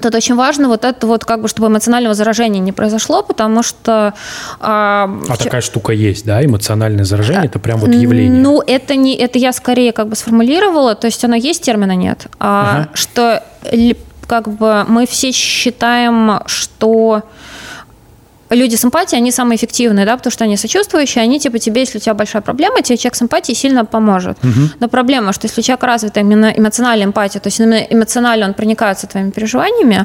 Тут очень важно вот это вот, как бы, чтобы эмоционального заражения не произошло, потому что... А, а такая штука есть, да? Эмоциональное заражение, а, это прям вот явление. Ну, это не... Это я скорее как бы сформулировала, то есть оно есть, термина нет. А, ага. Что как бы мы все считаем, что... Люди с эмпатией, они самые эффективные, да, потому что они сочувствующие, они типа тебе, если у тебя большая проблема, тебе человек с эмпатией сильно поможет. Угу. Но проблема, что если у человека развита именно эмоциональная эмпатия, то есть именно эмоционально он проникается твоими переживании,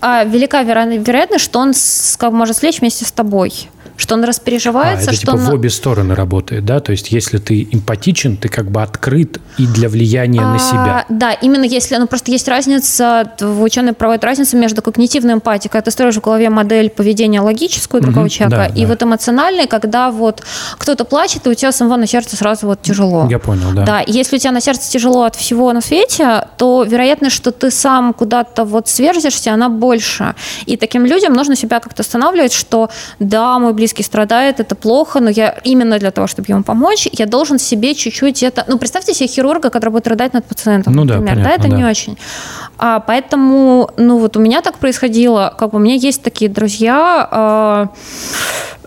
а велика вероятность, что он как бы, может слечь вместе с тобой. Что он распереживается, а, это, что типа, он... в обе стороны работает, да? То есть, если ты эмпатичен, ты как бы открыт и для влияния а, на себя. Да, именно если... Ну, просто есть разница, ученые проводят разницу между когнитивной эмпатией, когда ты строишь в голове модель поведения логическую другого угу, человека, да, и да. вот эмоциональной, когда вот кто-то плачет, и у тебя самого на сердце сразу вот тяжело. Я понял, да. Да, и если у тебя на сердце тяжело от всего на свете, то вероятность, что ты сам куда-то вот сверзишься, она больше. И таким людям нужно себя как-то останавливать, что да, мы близко близкий страдает, это плохо, но я именно для того, чтобы ему помочь, я должен себе чуть-чуть это... Ну, представьте себе хирурга, который будет рыдать над пациентом, ну, например. Да, понятно, да это да. не очень. А, поэтому, ну, вот у меня так происходило, как бы у меня есть такие друзья...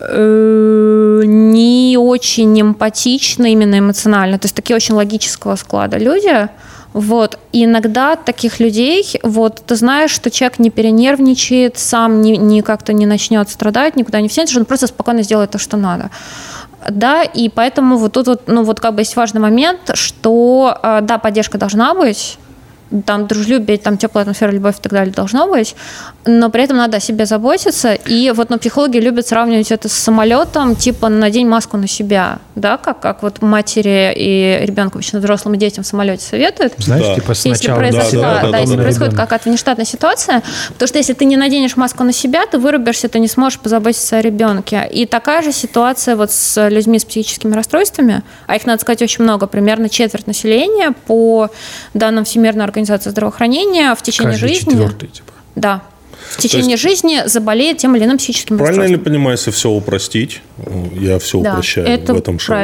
не очень эмпатичны, именно эмоционально, то есть такие очень логического склада люди, вот, и иногда таких людей, вот, ты знаешь, что человек не перенервничает, сам не, не как-то не начнет страдать, никуда не встанет, он просто спокойно сделает то, что надо. Да, и поэтому вот тут вот, ну, вот как бы есть важный момент, что, да, поддержка должна быть, там дружелюбие, там теплая атмосфера, любовь и так далее должно быть, но при этом надо о себе заботиться, и вот ну, психологи любят сравнивать это с самолетом, типа надень маску на себя, да, как, как вот матери и ребенку, обычно взрослым и детям в самолете советуют. Знаешь, да. типа сначала... Если, произос... да, да, да, да, да, если да, происходит да. какая-то внештатная ситуация, потому что если ты не наденешь маску на себя, ты вырубишься, ты не сможешь позаботиться о ребенке. И такая же ситуация вот с людьми с психическими расстройствами, а их, надо сказать, очень много, примерно четверть населения по данным Всемирной организации Организация здравоохранения в течение Каждый жизни. Четвертый, типа. Да. В течение есть, жизни заболеет тем или иным психическим расстройством. Правильно ли понимаю, если все упростить, я все да, упрощаю это в этом шоу.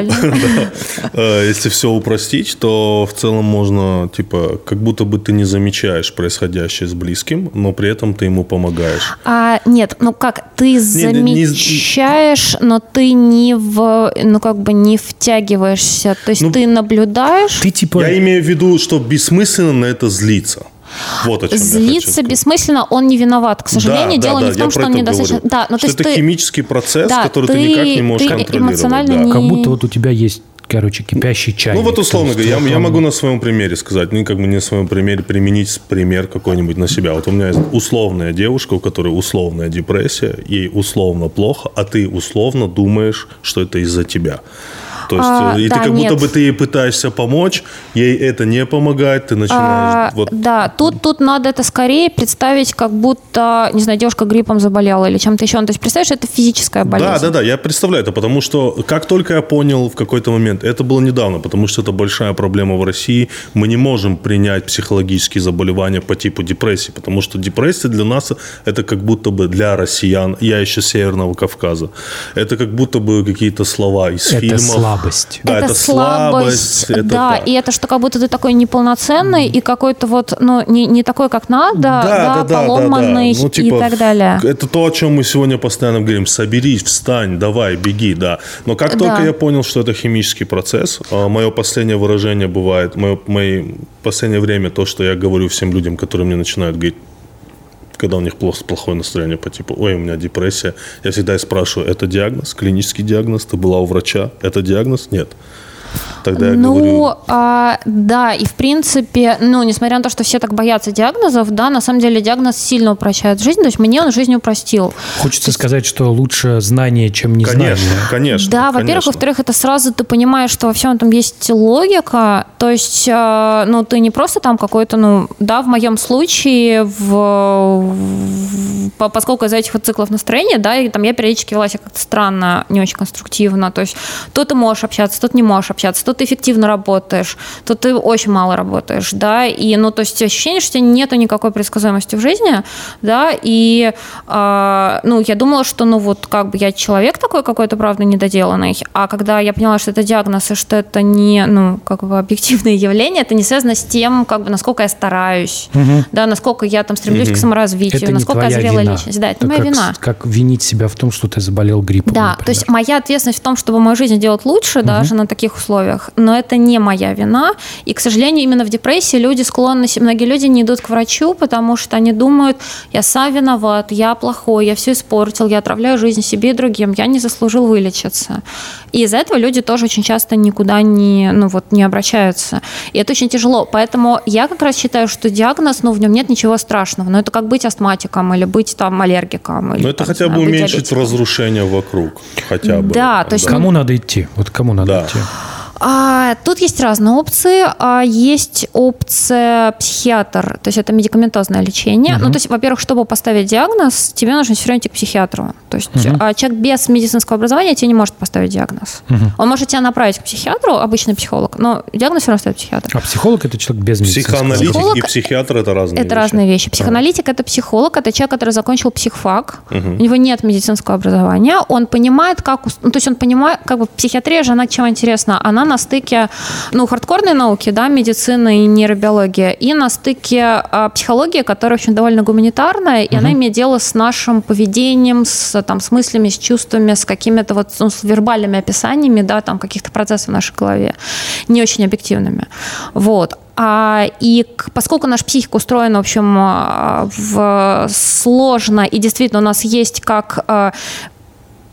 Если все упростить, то в целом можно, типа, как будто бы ты не замечаешь происходящее с близким, но при этом ты ему помогаешь. А, нет, ну как, ты замечаешь, но ты не в, ну как бы не втягиваешься, то есть ну, ты наблюдаешь. Ты, типа... Я имею в виду, что бессмысленно на это злиться. Вот злиться бессмысленно, он не виноват. К сожалению, да, дело да, не да, в том, что он недостаточно... Да, ну, что это ты... химический процесс, да, который ты, ты никак не можешь контролировать. Да. Не... Как будто вот у тебя есть, короче, кипящий чайник. Ну вот условно говоря, я, я могу на своем примере сказать, ну как бы не на своем примере, применить пример какой-нибудь на себя. Вот у меня есть условная девушка, у которой условная депрессия, ей условно плохо, а ты условно думаешь, что это из-за тебя. То есть, а, и да, ты как нет. будто бы ты пытаешься помочь, ей это не помогает, ты начинаешь... А, вот. Да, тут, тут надо это скорее представить, как будто, не знаю, девушка гриппом заболела или чем-то еще. То есть, представляешь, это физическая болезнь. Да, да, да, я представляю это, потому что, как только я понял в какой-то момент, это было недавно, потому что это большая проблема в России, мы не можем принять психологические заболевания по типу депрессии, потому что депрессия для нас, это как будто бы для россиян, я еще с Северного Кавказа, это как будто бы какие-то слова из это фильмов. Слабость. Да, это, это слабость. слабость. Это, да, да, и это что как будто ты такой неполноценный mm. и какой-то вот, ну, не, не такой, как надо, да, да, да, да, поломанный да, да. Ну, типа, и так далее. Это то, о чем мы сегодня постоянно говорим. Соберись, встань, давай, беги, да. Но как да. только я понял, что это химический процесс, мое последнее выражение бывает, мое, мое последнее время, то, что я говорю всем людям, которые мне начинают говорить, когда у них плохо, плохое настроение по типу «Ой, у меня депрессия», я всегда и спрашиваю, это диагноз, клинический диагноз, ты была у врача, это диагноз? Нет. Тогда я ну, говорю... а, да, и в принципе, ну, несмотря на то, что все так боятся диагнозов, да, на самом деле диагноз сильно упрощает жизнь, то есть мне он жизнь упростил. Хочется есть... сказать, что лучше знание, чем незнание. Конечно, конечно. Да, конечно. Во-первых, во-вторых, это сразу ты понимаешь, что во всем этом есть логика, то есть, ну, ты не просто там какой-то, ну, да, в моем случае, в... поскольку из-за этих вот циклов настроения, да, и там я периодически велась как-то странно, не очень конструктивно, то есть то ты можешь общаться, то ты не можешь общаться, то ты эффективно работаешь, то ты очень мало работаешь, да, и, ну, то есть ощущение, что у тебя нету никакой предсказуемости в жизни, да, и, э, ну, я думала, что, ну, вот, как бы я человек такой какой-то, правда, недоделанный, а когда я поняла, что это диагноз, и что это не, ну, как бы объективное явление, это не связано с тем, как бы, насколько я стараюсь, угу. да, насколько я там стремлюсь угу. к саморазвитию, это насколько я зрелая вина. Личность, да, это, это моя как, вина. Как винить себя в том, что ты заболел гриппом, да, например. То есть моя ответственность в том, чтобы мою жизнь делать лучше, угу. даже на таких условиях, но это не моя вина. И, к сожалению, именно в депрессии люди склонны, многие люди не идут к врачу, потому что они думают, я сам виноват, я плохой, я все испортил, я отравляю жизнь себе и другим, я не заслужил вылечиться. И из-за этого люди тоже очень часто никуда не, ну, вот, не обращаются. И это очень тяжело. Поэтому я как раз считаю, что диагноз, ну, в нем нет ничего страшного. Но это как быть астматиком или быть там аллергиком. Или, но это там, хотя бы знаю, уменьшить разрушение вокруг. Хотя бы. Да, то есть... Кому надо идти? Вот кому надо да. идти? А, тут есть разные опции. А, есть опция психиатр, то есть это медикаментозное лечение. Uh-huh. Ну, то есть, во-первых, чтобы поставить диагноз, тебе нужно все время идти к психиатру. То есть uh-huh. а, человек без медицинского образования тебе не может поставить диагноз. Uh-huh. Он может тебя направить к психиатру, обычный психолог, но диагноз все равно ставит психиатр. А психолог – это человек без медицинского образования? Психоаналитик и психиатр – это разные это вещи. Это разные вещи. Психоаналитик uh-huh. – это психолог, это человек, который закончил психфак, uh-huh. у него нет медицинского образования, он понимает, как… Ну, то есть он понимает, как бы психиатрия же, она чем интересна? Она на стыке, ну, хардкорной науки, да, медицины и нейробиологии, и на стыке а, психологии, которая, в общем, довольно гуманитарная, и uh-huh. она имеет дело с нашим поведением, с, там, с мыслями, с чувствами, с какими-то вот, ну, с вербальными описаниями, да, там, каких-то процессов в нашей голове, не очень объективными, вот. А, и поскольку наша психика устроена, в общем, в, сложно, и действительно у нас есть как...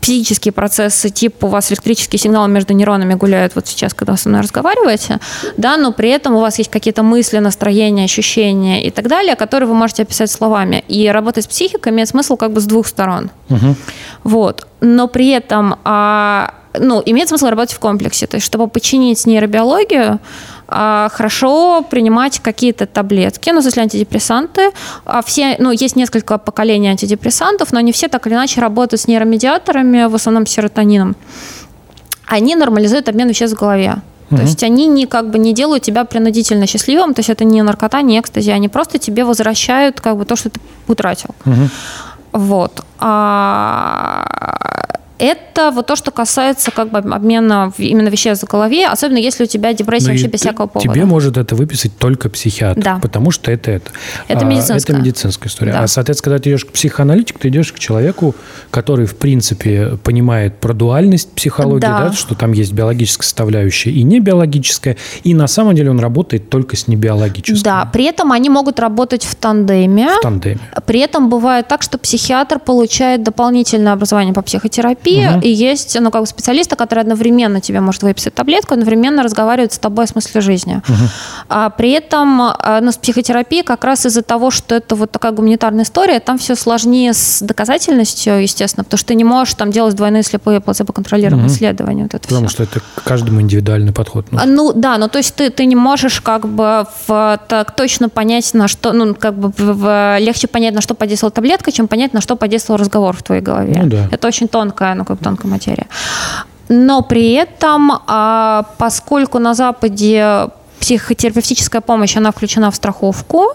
физические процессы, типа у вас электрические сигналы между нейронами гуляют вот сейчас, когда вы со мной разговариваете, да, но при этом у вас есть какие-то мысли, настроения, ощущения и так далее, которые вы можете описать словами. И работать с психикой имеет смысл как бы с двух сторон. Угу. Вот. Но при этом а, ну, имеет смысл работать в комплексе. То есть, чтобы починить нейробиологию, хорошо принимать какие-то таблетки, ну, в смысле антидепрессанты. Все, ну, есть несколько поколений антидепрессантов, но они все так или иначе работают с нейромедиаторами, в основном серотонином. Они нормализуют обмен веществ в голове. Mm-hmm. То есть они не, как бы, не делают тебя принудительно счастливым, то есть это не наркота, не экстази, они просто тебе возвращают как бы, то, что ты утратил. Mm-hmm. Вот. А... Это вот то, что касается как бы обмена именно веществ в голове, особенно если у тебя депрессия но вообще без ты, всякого повода. Тебе может это выписать только психиатр, да. потому что это это. Это медицинская. Это медицинская история. Да. А, соответственно, когда ты идешь к психоаналитику, ты идешь к человеку, который, в принципе, понимает про дуальность психологии, да. Да, что там есть биологическая составляющая и небиологическая, и на самом деле он работает только с небиологической. Да, при этом они могут работать в тандеме. В тандеме. При этом бывает так, что психиатр получает дополнительное образование по психотерапии, терапии, угу. и есть, ну, как бы специалисты, которые одновременно тебе может выписать таблетку, одновременно разговаривают с тобой о смысле жизни. Угу. А при этом, ну, с психотерапией как раз из-за того, что это вот такая гуманитарная история, там все сложнее с доказательностью, естественно, потому что ты не можешь там делать двойные слепые плацебо-контролируемые угу. исследования. Вот это потому все. Что это каждому индивидуальный подход. Ну, ну да, ну то есть ты, ты не можешь как бы в, так точно понять, на что, ну как бы в, в, легче понять, на что подействовала таблетка, чем понять, на что подействовал разговор в твоей голове. Ну, да. Это очень тонкая, ну как бы тонкая материя. Но при этом, а, поскольку на Западе психотерапевтическая помощь, она включена в страховку,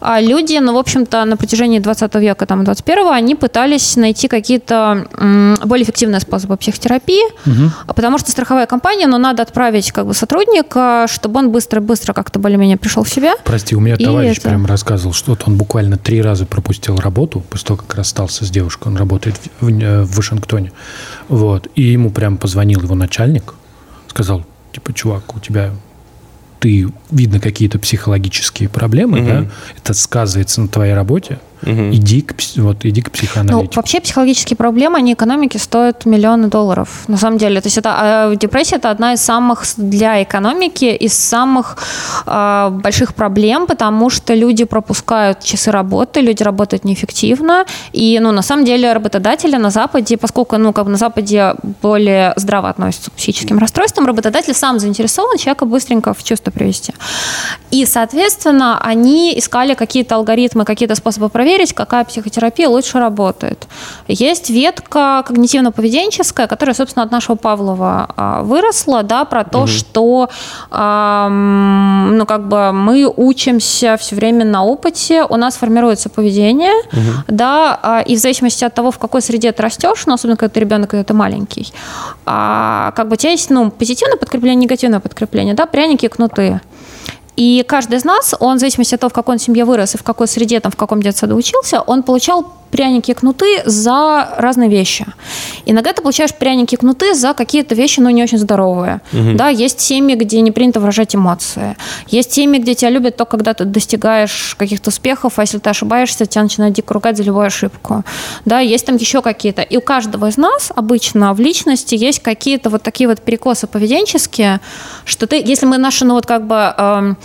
а люди, ну, в общем-то, на протяжении двадцатого века, там, двадцать первого, они пытались найти какие-то м, более эффективные способы психотерапии, угу. потому что страховая компания, ну, надо отправить, как бы, сотрудника, чтобы он быстро-быстро как-то более-менее пришел в себя. Прости, у меня и товарищ это... прям рассказывал, что он буквально три раза пропустил работу, после того, как расстался с девушкой, он работает в, в, в Вашингтоне, вот, и ему прям позвонил его начальник, сказал, типа, чувак, у тебя... ты, видно, какие-то психологические проблемы, угу. да? Это сказывается на твоей работе. Угу. Иди к, вот, иди к психоаналитику. Ну, вообще психологические проблемы, они экономики стоят миллионы долларов, на самом деле. То есть это, депрессия – это одна из самых для экономики, из самых э, больших проблем, потому что люди пропускают часы работы, люди работают неэффективно. И, ну, на самом деле, работодатели на Западе, поскольку, ну, как бы на Западе более здраво относятся к психическим расстройствам, работодатель сам заинтересован человека быстренько в чувство привести. И, соответственно, они искали какие-то алгоритмы, какие-то способы проверить, какая психотерапия лучше работает. Есть ветка когнитивно-поведенческая, которая, собственно, от нашего Павлова выросла, да, про то, угу. что эм, ну, как бы мы учимся все время на опыте, у нас формируется поведение, угу. да, и в зависимости от того, в какой среде ты растешь, ну, особенно когда ты ребенок, когда ты маленький, а, как бы у тебя есть, ну, позитивное подкрепление, негативное подкрепление, да, пряники и кнуты. И каждый из нас, он в зависимости от того, в какой он семье вырос и в какой среде, там, в каком детсаду учился, он получал пряники и кнуты за разные вещи. Иногда ты получаешь пряники и кнуты за какие-то вещи, но не очень здоровые. Угу. Да, есть семьи, где не принято выражать эмоции. Есть семьи, где тебя любят только когда ты достигаешь каких-то успехов, а если ты ошибаешься, тебя начинают дико ругать за любую ошибку. Да, есть там еще какие-то. И у каждого из нас обычно в личности есть какие-то вот такие вот перекосы поведенческие, что ты, если мы наши, ну вот как бы... Эм,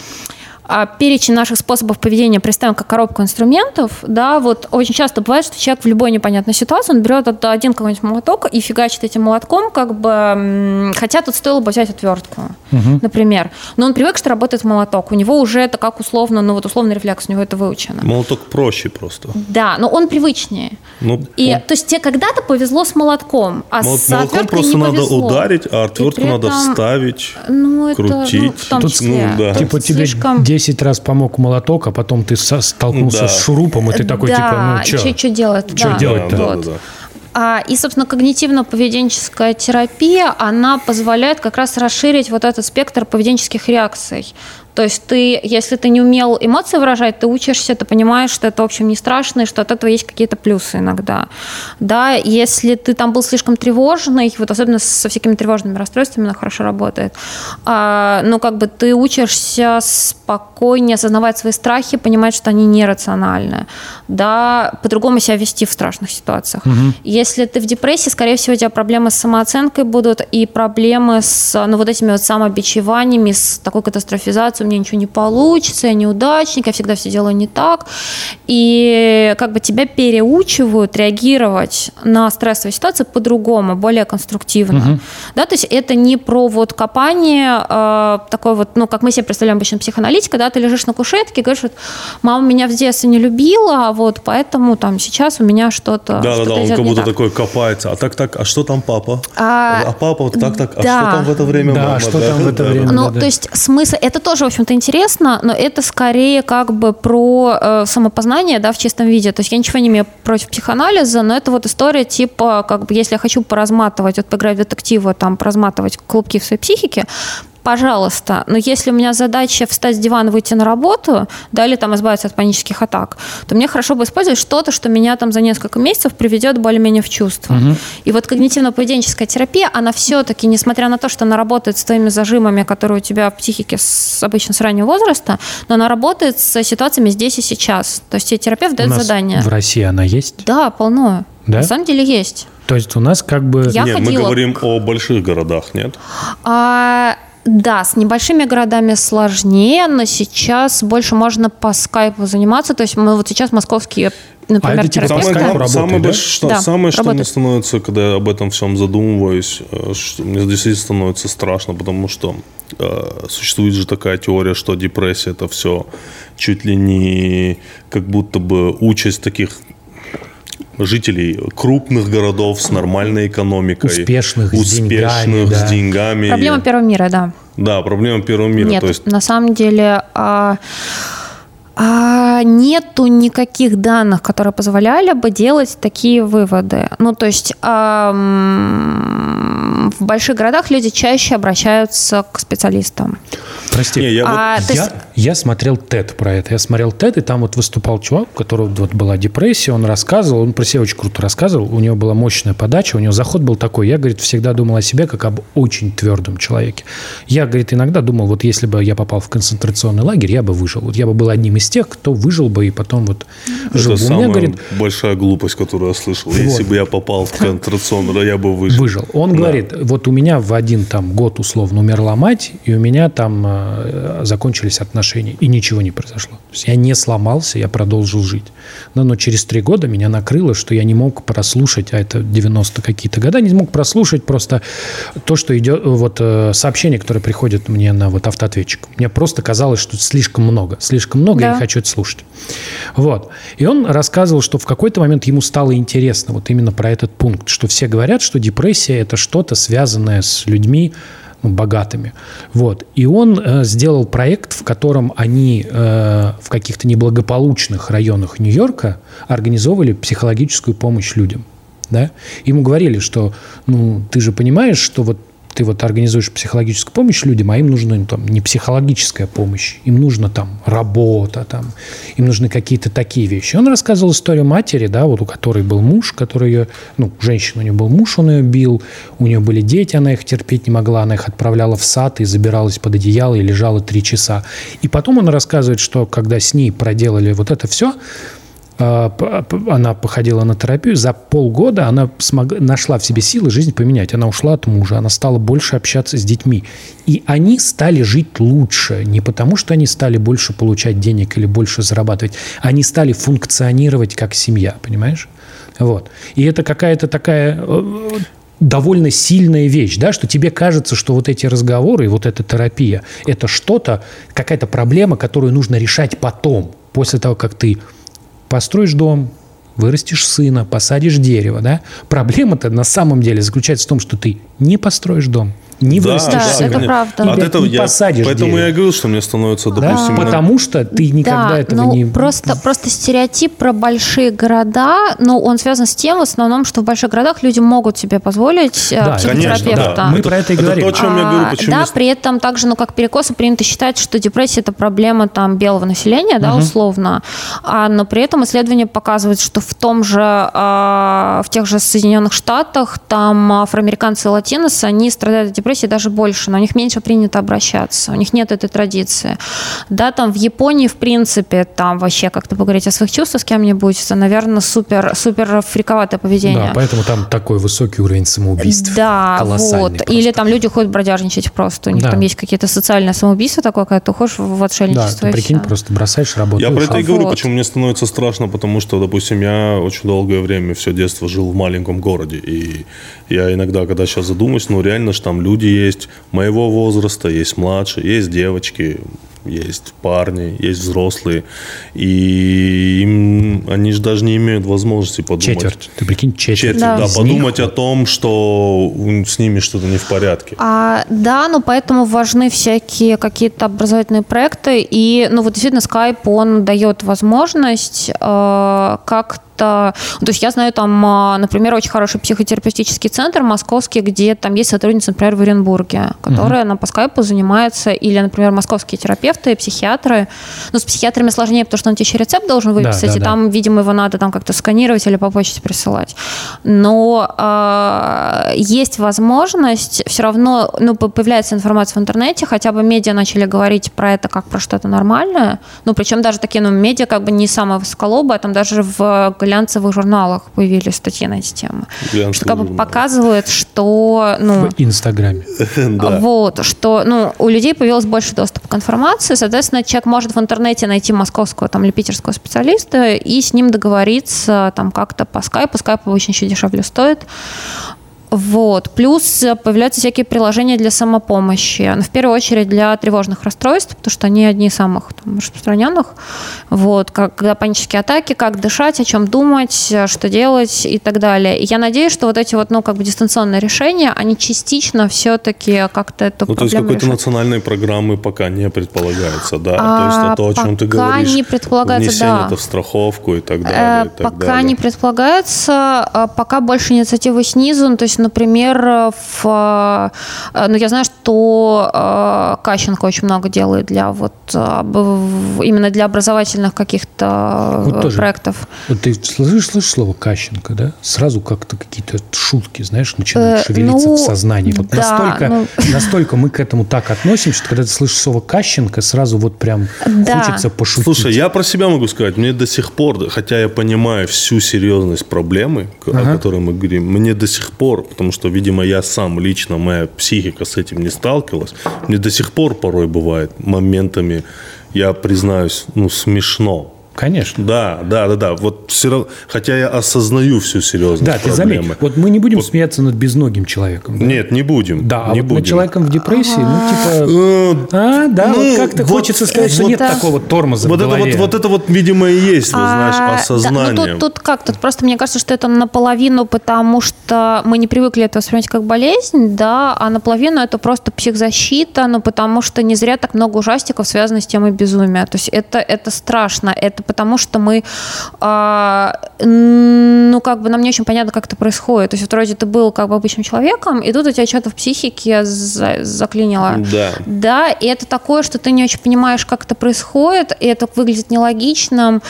А перечень наших способов поведения представим как коробку инструментов, да, вот очень часто бывает, что человек в любой непонятной ситуации, он берет один какой-нибудь молоток и фигачит этим молотком, как бы, хотя тут стоило бы взять отвертку, угу. например. Но он привык, что работает молоток, у него уже это как условно, ну вот условный рефлекс, у него это выучено. Молоток проще просто. Да, но он привычнее. Ну, и, он... То есть тебе когда-то повезло с молотком, а Молот, с отверткой просто не надо повезло. Ударить, а отвертку надо вставить, ну, крутить. Ну, в том числе. Ну, да. Типа тебе слишком... десять раз помог молоток, а потом ты столкнулся да. с шурупом, и ты такой, да. типа, ну чё? Чё, чё делать? Чё да. делать-то? Да, вот. да, да, да. А, и, собственно, когнитивно-поведенческая терапия, она позволяет как раз расширить вот этот спектр поведенческих реакций. То есть ты, если ты не умел эмоции выражать, ты учишься, ты понимаешь, что это, в общем, не страшно, и что от этого есть какие-то плюсы иногда. Да, если ты там был слишком тревожный, вот особенно со всякими тревожными расстройствами она хорошо работает, а, ну, как бы ты учишься спокойнее осознавать свои страхи, понимать, что они нерациональны, да, по-другому себя вести в страшных ситуациях. Угу. Если ты в депрессии, скорее всего, у тебя проблемы с самооценкой будут и проблемы с, ну, вот этими вот самобичеваниями, с такой катастрофизацией, мне ничего не получится, я неудачник, я всегда все делаю не так. И как бы тебя переучивают реагировать на стрессовые ситуации по-другому, более конструктивно. Угу. Да, то есть это не про вот копание, э, такой вот, ну, как мы себе представляем обычно психоаналитика, да, ты лежишь на кушетке и говоришь, вот, мама меня в детстве не любила, вот, поэтому там сейчас у меня что-то... Да-да-да, он как будто так. такой копается, а так-так, а что там папа? А, а папа вот так-так, да. а что там в это время да, мама? Что да, там да, в это да, время, да, ну, да, да. То есть смысл, это тоже, в общем-то, интересно, но это скорее как бы про э, самопознание, да, в чистом виде. То есть я ничего не имею против психоанализа, но это вот история типа, как бы, если я хочу поразматывать, вот поиграть в детектива, там, поразматывать клубки в своей психике, пожалуйста, но если у меня задача встать с дивана, выйти на работу, да, или там избавиться от панических атак, то мне хорошо бы использовать что-то, что меня там за несколько месяцев приведет более-менее в чувство. Угу. И вот когнитивно-поведенческая терапия, она все-таки, несмотря на то, что она работает с твоими зажимами, которые у тебя в психике с, обычно с раннего возраста, но она работает с ситуациями здесь и сейчас. То есть терапевт дает задание. У нас в России она есть? Да, полно. Да? На самом деле есть. То есть у нас как бы... Я нет, ходила... мы говорим о больших городах, нет? А... Да, с небольшими городами сложнее, но сейчас больше можно по скайпу заниматься. То есть мы вот сейчас московские, например, а это, типа, терапевты. Работает, самое, да? Что, да, самое, что мне становится, когда я об этом всем задумываюсь, что мне здесь становится страшно, потому что э, существует же такая теория, что депрессия – это все чуть ли не как будто бы участь таких... жителей крупных городов с нормальной экономикой. Успешных, успешных с деньгами. С деньгами. Да. Проблема первого мира, да. Да, проблема первого мира. Нет, то есть... на самом деле а, а, нету никаких данных, которые позволяли бы делать такие выводы. Ну, то есть а, в больших городах люди чаще обращаются к специалистам. Прости, Не, я, вот... а, я, есть... я смотрел TED про это. Я смотрел TED, и там вот выступал чувак, у которого вот была депрессия, он рассказывал, он про себя очень круто рассказывал, у него была мощная подача, у него заход был такой. Я, говорит, всегда думал о себе как об очень твердом человеке. Я, говорит, иногда думал, вот если бы я попал в концентрационный лагерь, я бы выжил. Вот я бы был одним из тех, кто выжил бы и потом вот это жил. Это самая, говорит, большая глупость, которую я слышал. Вот. Если бы я попал в концентрационный, я бы выжил. Выжил. Он да. говорит, вот у меня в один там год условно умерла мать, и у меня там э, закончились отношения, и ничего не произошло. То есть я не сломался, я продолжил жить. Но, но через три года меня накрыло, что я не мог прослушать, а это девяностые какие-то года, не мог прослушать просто то, что идет, вот э, сообщение, которое приходит мне на вот автоответчик. Мне просто казалось, что слишком много. Слишком много, да. Я не хочу это слушать. Вот. И он рассказывал, что в какой-то момент ему стало интересно вот именно про этот пункт, что все говорят, что депрессия – это что-то связанное с людьми, ну, богатыми. Вот. И он э, сделал проект, в котором они э, в каких-то неблагополучных районах Нью-Йорка организовывали психологическую помощь людям. Да? Ему говорили, что, ну, ты же понимаешь, что вот ты вот организуешь психологическую помощь людям, а им нужна там не психологическая помощь, им нужна там работа, там, им нужны какие-то такие вещи. Он рассказывал историю матери, да, вот у которой был муж, который ее, ну, женщина, у нее был муж, он ее бил, у нее были дети, она их терпеть не могла, она их отправляла в сад и забиралась под одеяло и лежала три часа. И потом он рассказывает, что когда с ней проделали вот это все, она походила на терапию, за полгода она смог... нашла в себе силы жизнь поменять. Она ушла от мужа, она стала больше общаться с детьми. И они стали жить лучше. Не потому, что они стали больше получать денег или больше зарабатывать. Они стали функционировать как семья, понимаешь? Вот. И это какая-то такая... довольно сильная вещь, да, что тебе кажется, что вот эти разговоры и вот эта терапия, это что-то, какая-то проблема, которую нужно решать потом, после того, как ты построишь дом, вырастешь сына, посадишь дерево, да? Проблема-то на самом деле заключается в том, что ты не построишь дом, не да, вырастешь да, сына, это правда. От этого не я, посадишь поэтому дерево. Я и говорил, что мне становится, допустим... Да, потому что ты никогда да, этого ну, не... Просто, просто стереотип про большие города, ну, он связан с тем, в основном, что в больших городах люди могут себе позволить да, психотерапевта. Да. Мы это, про это и говорим. Это то, о чем а, я говорю. Почему да, есть... при этом также, ну, как перекосы принято считать, что депрессия – это проблема там белого населения, да, угу. условно. А, но при этом исследования показывают, что в том же, а, в тех же Соединенных Штатах, там афроамериканцы и латиносы, они страдают от депрессии, даже больше, но у них меньше принято обращаться, у них нет этой традиции. Да, там в Японии, в принципе, там вообще как-то поговорить о своих чувствах с кем-нибудь, это, наверное, супер, супер фриковатое поведение. Да, поэтому там такой высокий уровень самоубийств. Да, вот. Просто. Или там люди ходят бродяжничать просто, у них да. там есть какие-то социальные самоубийства такое, когда ты уходишь в отшельничество. Да, ты прикинь, все. Просто бросаешь работу. Я про это и говорю, вот. Почему мне становится страшно, потому что, допустим, я очень долгое время, все детство жил в маленьком городе, и я иногда, когда сейчас задумаюсь, ну реально же там люди Люди есть моего возраста, есть младшие, есть девочки, есть парни, есть взрослые. И им, они же даже не имеют возможности подумать. Четверть. Ты прикинь, четверть. четверть да, да подумать них... о том, что с ними что-то не в порядке. А, да, но поэтому важны всякие какие-то образовательные проекты. И, ну, вот действительно, Skype, он дает возможность э, как-то... То есть я знаю там, например, очень хороший психотерапевтический центр московский, где там есть сотрудница, например, в Оренбурге, которая mm-hmm. по скайпу занимается, или, например, московские терапевты, психиатры. Но с психиатрами сложнее, потому что он тебе еще рецепт должен выписать, да, да, и там, да. видимо, его надо там как-то сканировать или по почте присылать. Но э, есть возможность, все равно, ну, появляется информация в интернете, хотя бы медиа начали говорить про это как про что-то нормальное, ну, причем даже такие, ну, медиа как бы не самые высоколобые, а там даже в глянцевых журналах появились статьи на эти темы. Что как бы показывает, что... Ну, в Инстаграме. Вот, что ну, у людей появилось больше доступа к информации, соответственно, человек может в интернете найти московского там, или питерского специалиста и с ним договориться там, как-то по скайпу. Скайп очень еще дешевле стоит. Вот. Плюс появляются всякие приложения для самопомощи. В первую очередь для тревожных расстройств, потому что они одни из самых там, распространенных. Вот. Когда панические атаки, как дышать, о чем думать, что делать и так далее. И я надеюсь, что вот эти вот, ну, как бы дистанционные решения, они частично все-таки как-то эту ну, проблему решают. То есть какой-то решают. Национальной программы пока не предполагается, да? А, то есть это то, о чем ты говоришь, не предполагается, внесение да. это в страховку и так далее. И так пока далее. Не предполагается, пока больше инициативы снизу, то есть например, в, ну, я знаю, что Кащенко очень много делает для вот, именно для образовательных каких-то вот проектов. Вот ты слышишь, слышишь слово Кащенко, да? Сразу как-то какие-то шутки, знаешь, начинают шевелиться э, ну, в сознании. Вот да, настолько, ну... настолько мы к этому так относимся, что когда ты слышишь слово Кащенко, сразу вот прям да. хочется пошутить. Слушай, я про себя могу сказать. Мне до сих пор, хотя я понимаю всю серьезность проблемы, ага. о которой мы говорим, мне до сих пор, потому что, видимо, я сам лично, моя психика с этим не сталкивалась. Мне до сих пор порой бывает моментами, я признаюсь, ну, смешно. Конечно. Да, да, да, да. Вот все равно, хотя я осознаю всю серьезность да, проблемы. Да, ты заметь, вот мы не будем вот. Смеяться над безногим человеком. Да? Нет, не будем. Да, а не вот будем. Над человеком в депрессии, ну, типа... А, да, ну, вот как-то вот, хочется сказать, вот, что нет да. такого тормоза вот в голове. Это вот, вот это вот, видимо, и есть, вот, знаешь, осознание. Да, ну, тут, тут как? Тут просто, мне кажется, что это наполовину, потому что мы не привыкли это воспринимать как болезнь, да, а наполовину это просто психзащита, ну, потому что не зря так много ужастиков связано с темой безумия. То есть это, это страшно, это потому что мы, а, ну, как бы нам не очень понятно, как это происходит. То есть, вот, вроде ты был как бы обычным человеком, и тут у тебя что-то в психике за, заклинило. Да. Да, и это такое, что ты не очень понимаешь, как это происходит, и это выглядит нелогичным,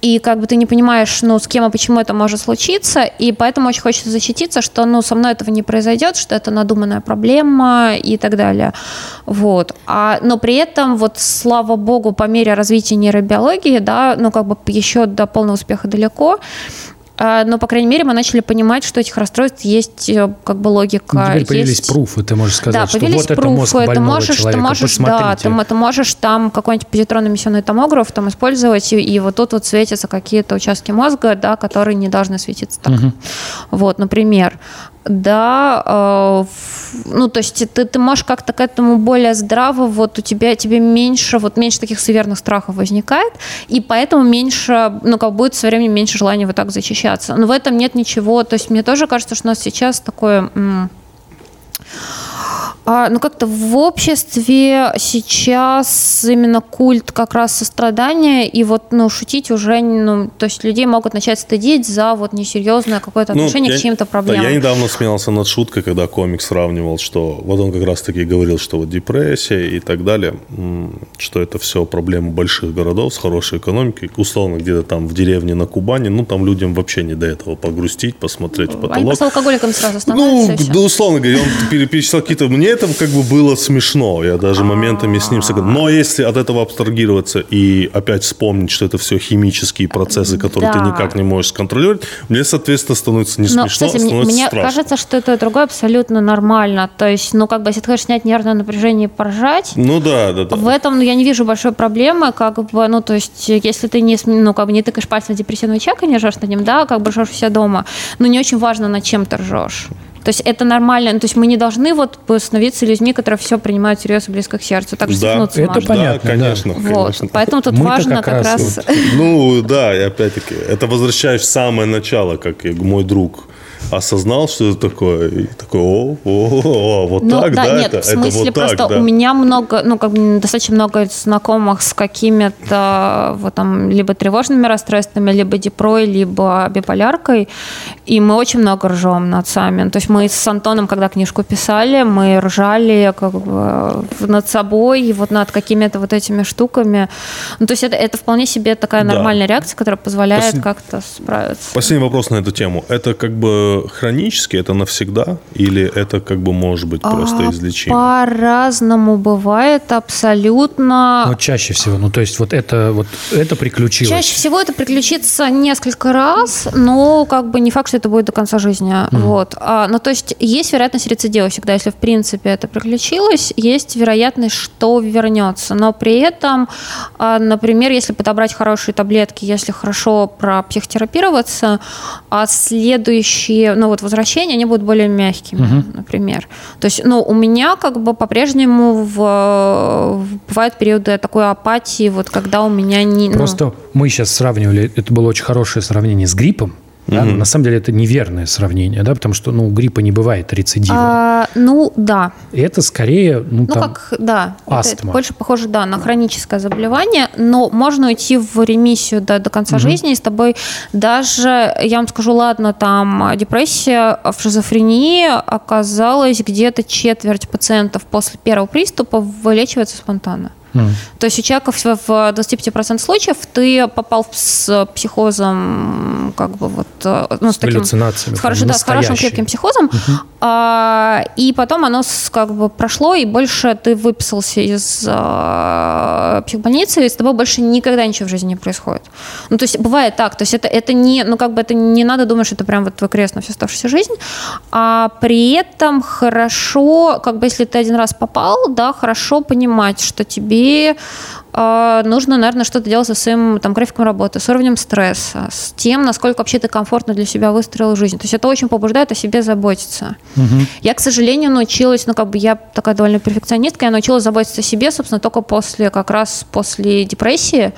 и как бы ты не понимаешь, ну, с кем и почему это может случиться, и поэтому очень хочется защититься, что, ну, со мной этого не произойдет, что это надуманная проблема и так далее. Вот. А, но при этом, вот, слава богу, по мере развития нейробиологии, да, ну, как бы еще до полного успеха далеко, но, по крайней мере, мы начали понимать, что этих расстройств есть как бы логика. Ну, теперь появились есть... пруфы, ты можешь сказать, да, что вот пруфы, это мозг больного ты можешь, человека, ты можешь, посмотрите. Да, ты, ты можешь там какой-нибудь позитронно-эмиссионный томограф там использовать, и, и вот тут вот светятся какие-то участки мозга, да, которые не должны светиться так. Угу. Вот, например. Да, э, ну, то есть ты, ты можешь как-то к этому более здраво, вот у тебя тебе меньше, вот меньше таких суеверных страхов возникает, и поэтому меньше, ну, как будет со временем меньше желания вот так защищаться. Но в этом нет ничего, то есть мне тоже кажется, что у нас сейчас такое... М- А, ну, как-то в обществе сейчас именно культ как раз сострадания, и вот, ну, шутить уже, ну, то есть людей могут начать стыдить за вот несерьезное какое-то отношение ну, я, к чьим-то проблемам. Да, я недавно смеялся над шуткой, когда комик сравнивал, что вот он как раз-таки говорил, что вот депрессия и так далее, что это все проблемы больших городов с хорошей экономикой, условно, где-то там в деревне на Кубани, ну, там людям вообще не до этого погрустить, посмотреть в потолок. Они просто алкоголиками сразу становятся. Ну, условно говоря, он перечислял какие-то... Мне это как бы было смешно, я даже моментами с ним согласен. Но если от этого абстрагироваться и опять вспомнить, что это все химические процессы, которые да. ты никак не можешь контролировать, мне, соответственно, становится не смешно, кстати, а становится мне страшно. Мне кажется, что это другое абсолютно нормально. То есть, ну, как бы, если ты хочешь снять нервное напряжение и поржать, ну, да, да, да. в этом ну, я не вижу большой проблемы, как бы, ну, то есть, если ты не, ну, как бы, не тыкаешь пальцем в депрессивного человека, не ржешь над ним, да, как бы ржешь у себя дома, ну, не очень важно, над чем ты ржешь. То есть это нормально, то есть мы не должны вот становиться людьми, которые все принимают серьезно и близко к сердцу. Так да, это можно. Понятно, да, конечно, да. Вот. Конечно. Поэтому тут мы-то важно как, как раз... раз... Ну да, и опять-таки, это возвращаешь в самое начало, как и мой друг осознал, что это такое, и такой, о, о, о, вот ну, так, да, да нет, это, в смысле, это вот просто так, да. У меня много, ну, как бы достаточно много знакомых с какими-то вот там либо тревожными расстройствами, либо депрой, либо биполяркой, и мы очень много ржем над сами. То есть мы с Антоном, когда книжку писали, мы ржали как бы над собой, вот над какими-то вот этими штуками. Ну, то есть это, это вполне себе такая да. нормальная реакция, которая позволяет Послед... как-то справиться. Последний вопрос на эту тему. Это как бы хронически, это навсегда, или это как бы может быть просто а, излечимо? По-разному бывает абсолютно. Но чаще всего, ну то есть вот это, вот это приключилось. Чаще всего это приключится несколько раз, но как бы не факт, что это будет до конца жизни. Mm-hmm. Вот. А, ну то есть есть вероятность рецидива всегда, если в принципе это приключилось, есть вероятность, что вернется. Но при этом, а, например, если подобрать хорошие таблетки, если хорошо пропсихотерапироваться, а следующие, ну вот возвращения, они будут более мягкими, uh-huh. например. То есть, ну, у меня как бы по-прежнему в, в, бывают периоды такой апатии, вот когда у меня не... Просто ну... мы сейчас сравнивали, это было очень хорошее сравнение с гриппом. Да? Mm-hmm. На самом деле это неверное сравнение, да, потому что ну, у гриппа не бывает рецидива. А, ну, да. И это скорее ну, ну, там, как, да. астма. Это больше похоже да, на хроническое заболевание, но можно уйти в ремиссию до, до конца mm-hmm. жизни, и с тобой даже, я вам скажу, ладно, там депрессия, в шизофрении оказалось где-то четверть пациентов после первого приступа вылечивается спонтанно. Mm. То есть у человека в двадцати пяти процентах случаев ты попал с психозом, как бы вот ну, с, с таким, с, хорош, да, с хорошим крепким психозом, uh-huh. а, и потом оно как бы прошло, и больше ты выписался из а, психбольницы, и с тобой больше никогда ничего в жизни не происходит. Ну, то есть бывает так, то есть это, это не, ну как бы это не надо думать, что это прям вот твой крест на всю оставшуюся жизнь, а при этом хорошо, как бы если ты один раз попал, да, хорошо понимать, что тебе И э, нужно, наверное, что-то делать со своим там, графиком работы, с уровнем стресса, с тем, насколько вообще ты комфортно для себя выстроил жизнь. То есть это очень побуждает о себе заботиться. Угу. Я, к сожалению, научилась, ну, как бы я такая довольно перфекционистка, я научилась заботиться о себе, собственно, только после, как раз после депрессии.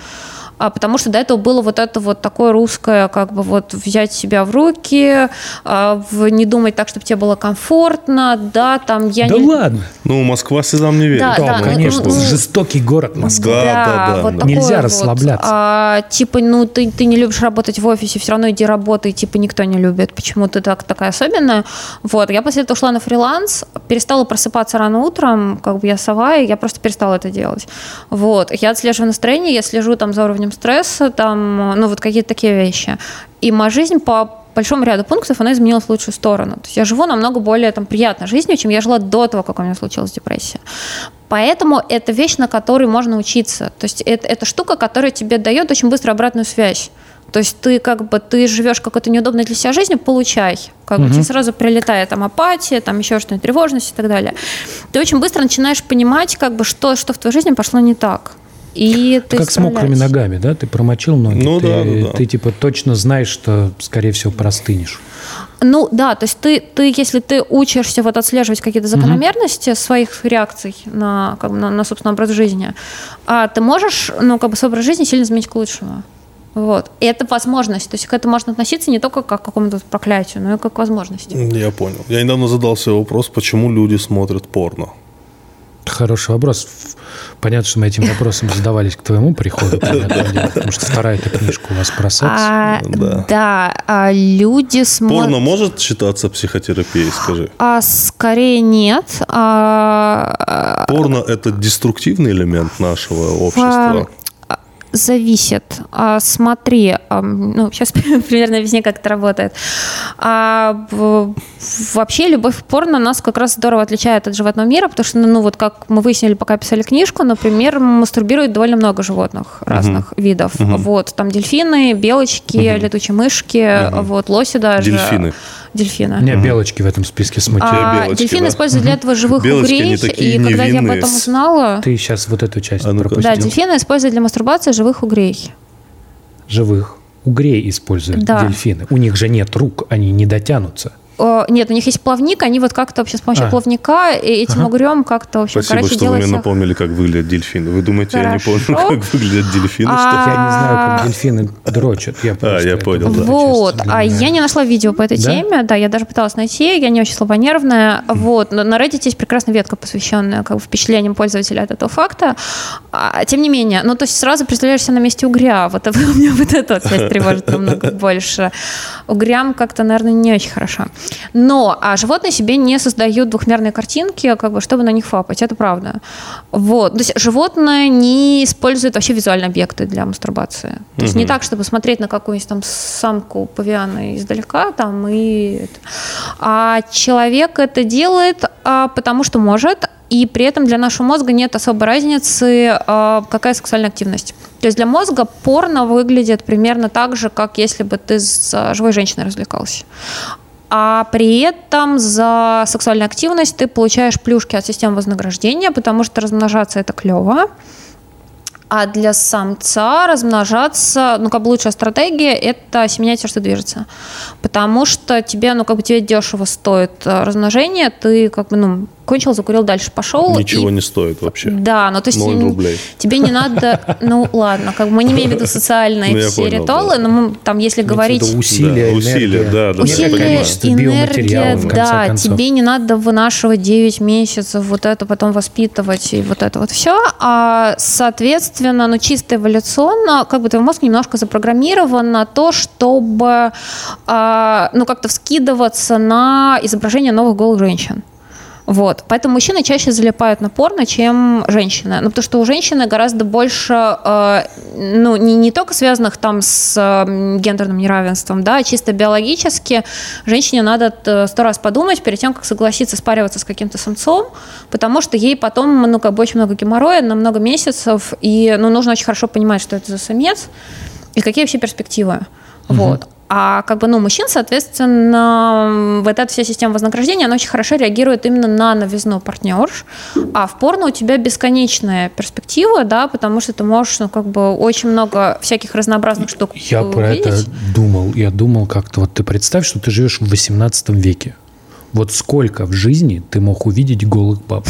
А потому что до этого было вот это вот такое русское, как бы вот взять себя в руки, а, в, не думать так, чтобы тебе было комфортно, да, там я да не... Да ладно! Ну, Москва слезам не верит. Да, да, да конечно, ну, ну, жестокий город Москва. Да, да, да. да, вот да. Нельзя вот, расслабляться. А, типа, ну, ты, ты не любишь работать в офисе, все равно иди работай, типа, никто не любит. Почему ты так, такая особенная? Вот, я после этого ушла на фриланс, перестала просыпаться рано утром, как бы я сова, и я просто перестала это делать. Вот, я отслеживаю настроение, я слежу там за уровнем стресса, там, ну, вот какие-то такие вещи. И моя жизнь по большому ряду пунктов, она изменилась в лучшую сторону. То есть я живу намного более там, приятной жизнью, чем я жила до того, как у меня случилась депрессия. Поэтому это вещь, на которой можно учиться. То есть это, это штука, которая тебе дает очень быструю обратную связь. То есть ты как бы ты живешь какой-то неудобной для себя жизнью, получай. Как угу. бы тебе сразу прилетает там апатия, там еще что-нибудь, тревожность и так далее. Ты очень быстро начинаешь понимать, как бы, что, что в твоей жизни пошло не так. И ты как с мокрыми ногами, да? Ты промочил ноги, ну, ты, да, ну, да. ты типа точно знаешь, что, скорее всего, простынешь. Ну да, то есть ты, ты если ты учишься вот отслеживать какие-то закономерности угу. своих реакций на, как, на, на собственный образ жизни, а ты можешь, ну, как бы, свой образ жизни сильно изменить к лучшему. Вот. И это возможность. То есть к этому можно относиться не только как к какому-то проклятию, но и как к возможности. Я понял. Я недавно задал себе вопрос, почему люди смотрят порно. Хороший вопрос. Понятно, что мы этим вопросом задавались к твоему приходу, потому что вторая эта книжка у вас про секс. А, да, да а люди смотрят... Порно может считаться психотерапией, скажи? А, скорее нет. А... Порно – это деструктивный элемент нашего общества? А, зависит. А, смотри, а, ну, сейчас примерно объясню, как это работает. А, вообще любовь к порно нас как раз здорово отличает от животного мира, потому что, ну вот как мы выяснили, пока писали книжку, например, мастурбирует довольно много животных разных uh-huh. видов. Uh-huh. Вот, там дельфины, белочки, uh-huh. летучие мышки, uh-huh. вот, лоси даже. Дельфины. Дельфины. Меня uh-huh. белочки в этом списке смутили. А, дельфины да. используют uh-huh. для этого живых белочки, угрей, и невинные. Когда я об этом узнала... Ты сейчас вот эту часть а ну-ка. пропустил. Да, дельфины используют для мастурбации живых угрей. Живых угрей используют да. дельфины. У них же нет рук, они не дотянутся. Нет, у них есть плавник, они вот как-то вообще с помощью а. плавника и этим ага. угрём как-то, в общем, Спасибо, короче, что вы мне напомнили, как выглядят дельфины. Вы думаете, Хорошо. я не помню, как выглядят дельфины? Что? Я не знаю, как дельфины дрочат. Я а, я понял, да. Вот, а я не нашла видео по этой да? теме, да, я даже пыталась найти, я не очень слабонервная, mm. вот, но на Reddit есть прекрасная ветка, посвященная как бы впечатлениям пользователя от этого факта. А, тем не менее, ну, то есть сразу представляешься на месте угря, вот у меня вот эта вот связь тревожит намного больше. Угрям как-то, наверное, не очень хорошо. Но а животные себе не создают двухмерные картинки, как бы, чтобы на них фапать. Это правда. Вот. То есть животное не использует вообще визуальные объекты для мастурбации. То угу. есть не так, чтобы смотреть на какую-нибудь там самку павиана издалека, там, и... а человек это делает, а, потому что может. И при этом для нашего мозга нет особой разницы, какая сексуальная активность. То есть для мозга порно выглядит примерно так же, как если бы ты с живой женщиной развлекался. А при этом за сексуальную активность ты получаешь плюшки от системы вознаграждения, потому что размножаться – это клево. А для самца размножаться, ну, как бы лучшая стратегия – это осеменять все, что движется. Потому что тебе, ну, как бы тебе дешево стоит размножение, ты, как бы, ну, кончил, закурил, дальше пошел. Ничего и... не стоит вообще. Да, ну, то есть рублей. Тебе не надо, ну, ладно, как бы мы не имеем в виду социальные все ритуалы, но мы, там, если говорить… Усилия, энергия. Усилия, энергия, да, тебе не надо вынашивать девять месяцев, вот это потом воспитывать, и вот это вот все, а, соответственно, ну, чисто эволюционно, как бы твой мозг немножко запрограммирован на то, чтобы э, ну, как-то вскидываться на изображение новых голых женщин. Вот. Поэтому мужчины чаще залипают на порно, чем женщины. Ну, потому что у женщины гораздо больше, э, ну, не, не только связанных там с э, гендерным неравенством, да, а чисто биологически женщине надо сто раз подумать перед тем, как согласиться спариваться с каким-то самцом, потому что ей потом, ну, как бы очень много геморроя на много месяцев, и, ну, нужно очень хорошо понимать, что это за самец и какие вообще перспективы. Угу. Вот. А как бы, ну, мужчин, соответственно, вот эта вся система вознаграждения, она очень хорошо реагирует именно на новизну партнерш, а в порно у тебя бесконечная перспектива, да, потому что ты можешь, ну, как бы, очень много всяких разнообразных штук Я увидеть. про это думал, я думал как-то, вот ты представь, что ты живешь в восемнадцатом веке, вот сколько в жизни ты мог увидеть голых баб?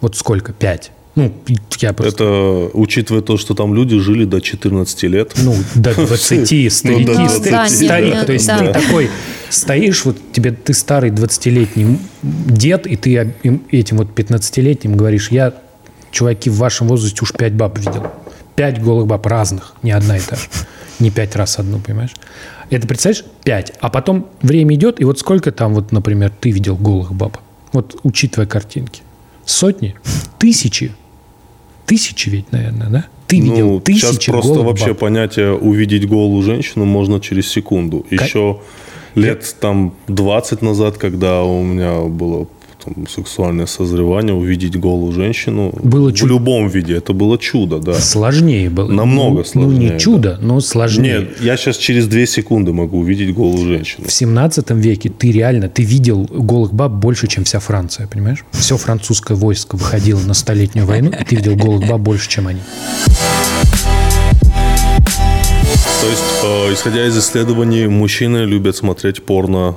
Вот сколько? Пять? Ну, я просто... Это учитывая то, что там люди жили до четырнадцати лет. Ну, до двадцати, старики, старик. То есть ты такой стоишь, вот тебе ты старый двадцатилетний дед, и ты этим вот пятнадцатилетним говоришь: я, чуваки, в вашем возрасте уж пять баб видел. Пять голых баб разных, не одна и та же. Не пять раз одну, понимаешь? Это, представляешь, пять. А потом время идет, и вот сколько там, вот, например, ты видел голых баб? Вот, учитывая картинки. Сотни? Тысячи? Тысячи ведь, наверное, да? Ты видел ну, тысячи голых баб. Сейчас просто вообще баб. Понятие «увидеть голую женщину» можно через секунду. Еще как? лет там двадцать назад, когда у меня было там, сексуальное созревание, увидеть голую женщину было в чуд... любом виде. Это было чудо, да. Сложнее было. Намного ну, сложнее. Ну, не чудо, да. но сложнее. Нет, я сейчас через две секунды могу увидеть голую женщину. В семнадцатом веке ты реально, ты видел голых баб больше, чем вся Франция, понимаешь? Все французское войско выходило на Столетнюю войну, и ты видел голых баб больше, чем они. То есть, э, исходя из исследований, мужчины любят смотреть порно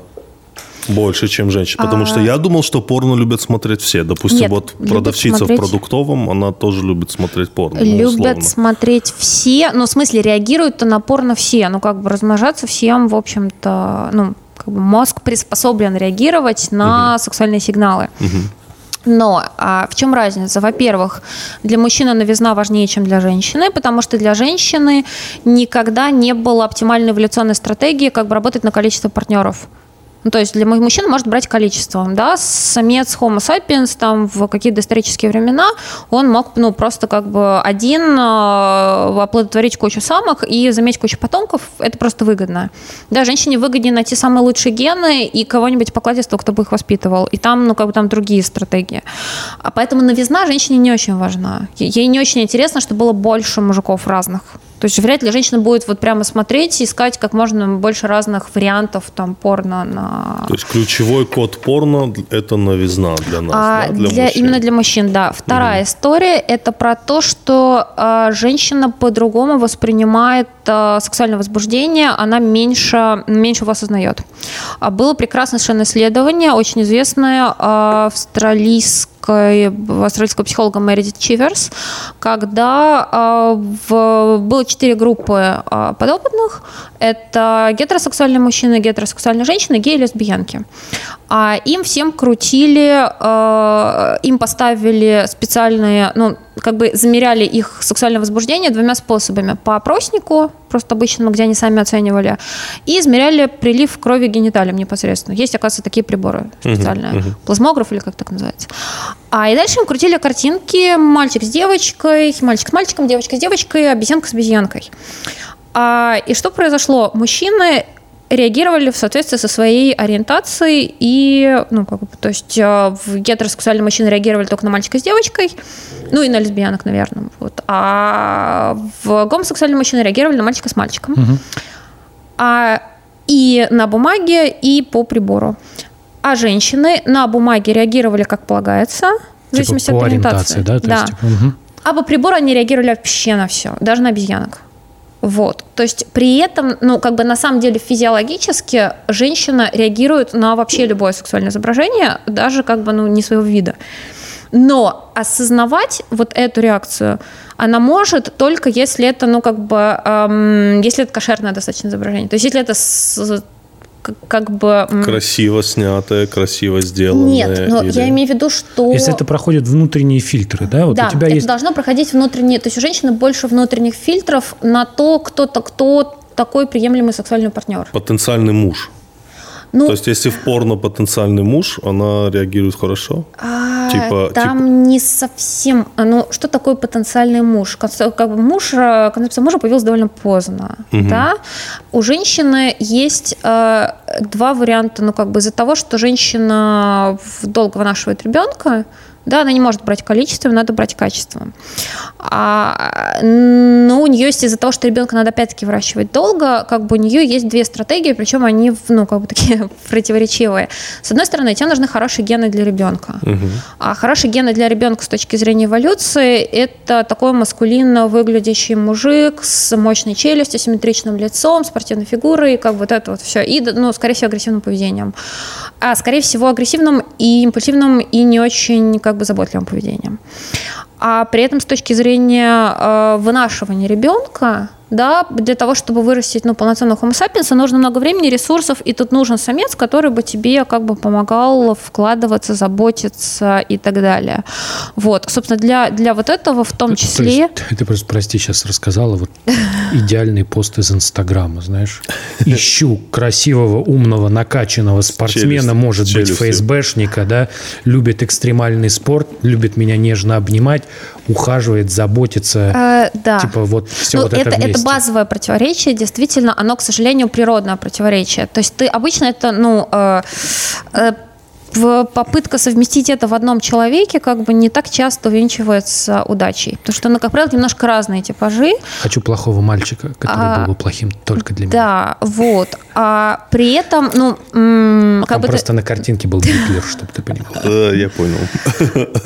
больше, чем женщины. Потому а... что я думал, что порно любят смотреть все. Допустим, Нет, вот продавщица смотреть... в продуктовом, она тоже любит смотреть порно. Любят условно. смотреть все. Ну, в смысле, реагируют-то на порно все. Ну, как бы размножаться всем, в общем-то, ну, как бы мозг приспособлен реагировать на угу. сексуальные сигналы. Угу. Но а, в чем разница? Во-первых, для мужчины новизна важнее, чем для женщины, потому что для женщины никогда не было оптимальной эволюционной стратегии, как бы работать на количество партнеров. Ну, то есть для мужчин может брать количеством, да, самец Homo sapiens там в какие-то исторические времена он мог, ну, просто как бы один оплодотворить кучу самок и заиметь кучу потомков, это просто выгодно. Да, женщине выгоднее найти самые лучшие гены и кого-нибудь покладистого, кто бы их воспитывал, и там, ну, как бы там другие стратегии. А поэтому новизна женщине не очень важна, ей не очень интересно, что было больше мужиков разных. То есть вряд ли женщина будет вот прямо смотреть и искать как можно больше разных вариантов там порно на... То есть ключевой код порно – это новизна для нас, а, да? Для, для мужчин. Именно для мужчин, да. Вторая угу. история – это про то, что э, женщина по-другому воспринимает э, сексуальное возбуждение, она меньше, меньше его осознает. Было прекрасное совершенно исследование, очень известное, э, австралийское, австралийского психолога Мэридит Чиверс, когда э, в, было четыре группы э, подопытных. Это гетеросексуальные мужчины, гетеросексуальные женщины, геи и лесбиянки. А им всем крутили, э, им поставили специальные, ну, как бы замеряли их сексуальное возбуждение двумя способами. По опроснику, просто обычному, где они сами оценивали, и измеряли прилив крови к гениталиям непосредственно. Есть, оказывается, такие приборы специальные. Uh-huh, uh-huh. Плазмограф или как так называется. А и дальше им крутили картинки. Мальчик с девочкой, мальчик с мальчиком, девочка с девочкой, обезьянка с обезьянкой. А, и что произошло? Мужчины реагировали в соответствии со своей ориентацией и, ну, как бы, то есть гетеросексуальные мужчины реагировали только на мальчика с девочкой, ну и на лесбиянок, наверное, вот. А в гомосексуальные мужчины реагировали на мальчика с мальчиком. Угу. А, и на бумаге, и по прибору. А женщины на бумаге реагировали, как полагается, в зависимости типа от ориентации. Да, то да. Есть, типа, угу. А по прибору они реагировали вообще на все, даже на обезьянок. Вот, то есть при этом, ну, как бы на самом деле физиологически женщина реагирует на вообще любое сексуальное изображение, даже как бы, ну, не своего вида. Но осознавать вот эту реакцию она может только если это, ну, как бы, эм, если это кошерное достаточно изображение. То есть если это с, как бы... Красиво снятое, красиво сделанное. Нет, но или... я имею в виду, что... Если это проходит внутренние фильтры, да? Вот да, у тебя это есть... должно проходить внутренние... То есть у женщины больше внутренних фильтров на то, кто-то, кто такой приемлемый сексуальный партнер. Потенциальный муж. Ну, то есть если в порно потенциальный муж, она реагирует хорошо? А, типа, там типа... не совсем... Ну, что такое потенциальный муж? Концепция, как бы муж, концепция мужа появилась довольно поздно. Угу. Да? У женщины есть э, два варианта. Ну, как бы из-за того, что женщина долго вынашивает ребенка, да, она не может брать количеством, надо брать качеством. А, но у нее есть из-за того, что ребенка надо опять-таки выращивать долго, как бы у нее есть две стратегии, причем они, ну, как бы такие противоречивые. С одной стороны, тебе нужны хорошие гены для ребенка. Угу. А хорошие гены для ребенка с точки зрения эволюции – это такой маскулинно выглядящий мужик с мощной челюстью, симметричным лицом, спортивной фигурой, как бы вот это вот все. И, ну, скорее всего, агрессивным поведением. А, скорее всего, агрессивным и импульсивным, и не очень, как бы, заботливым поведением. А при этом с точки зрения э, вынашивания ребенка, да, для того, чтобы вырастить, ну, полноценного Homo sapiens, нужно много времени, ресурсов, и тут нужен самец, который бы тебе как бы помогал вкладываться, заботиться и так далее. Вот, собственно, для, для вот этого в том числе... То есть, ты просто, прости, сейчас рассказала вот идеальный пост из Инстаграма, знаешь. Ищу красивого, умного, накачанного спортсмена, может быть, ФСБшника, да, любит экстремальный спорт, любит меня нежно обнимать, ухаживает, заботится. Типа вот все вот это вместе. Базовое противоречие, действительно, оно, к сожалению, природное противоречие. То есть ты обычно это, ну, э, э, попытка совместить это в одном человеке как бы не так часто увенчивается удачей. Потому что, ну, как правило, немножко разные типажи. Хочу плохого мальчика, который а, был бы плохим только для меня. Да, вот. А при этом, ну... М, как Там бы просто ты... на картинке был Гитлер, чтобы ты понимал. Да, я понял.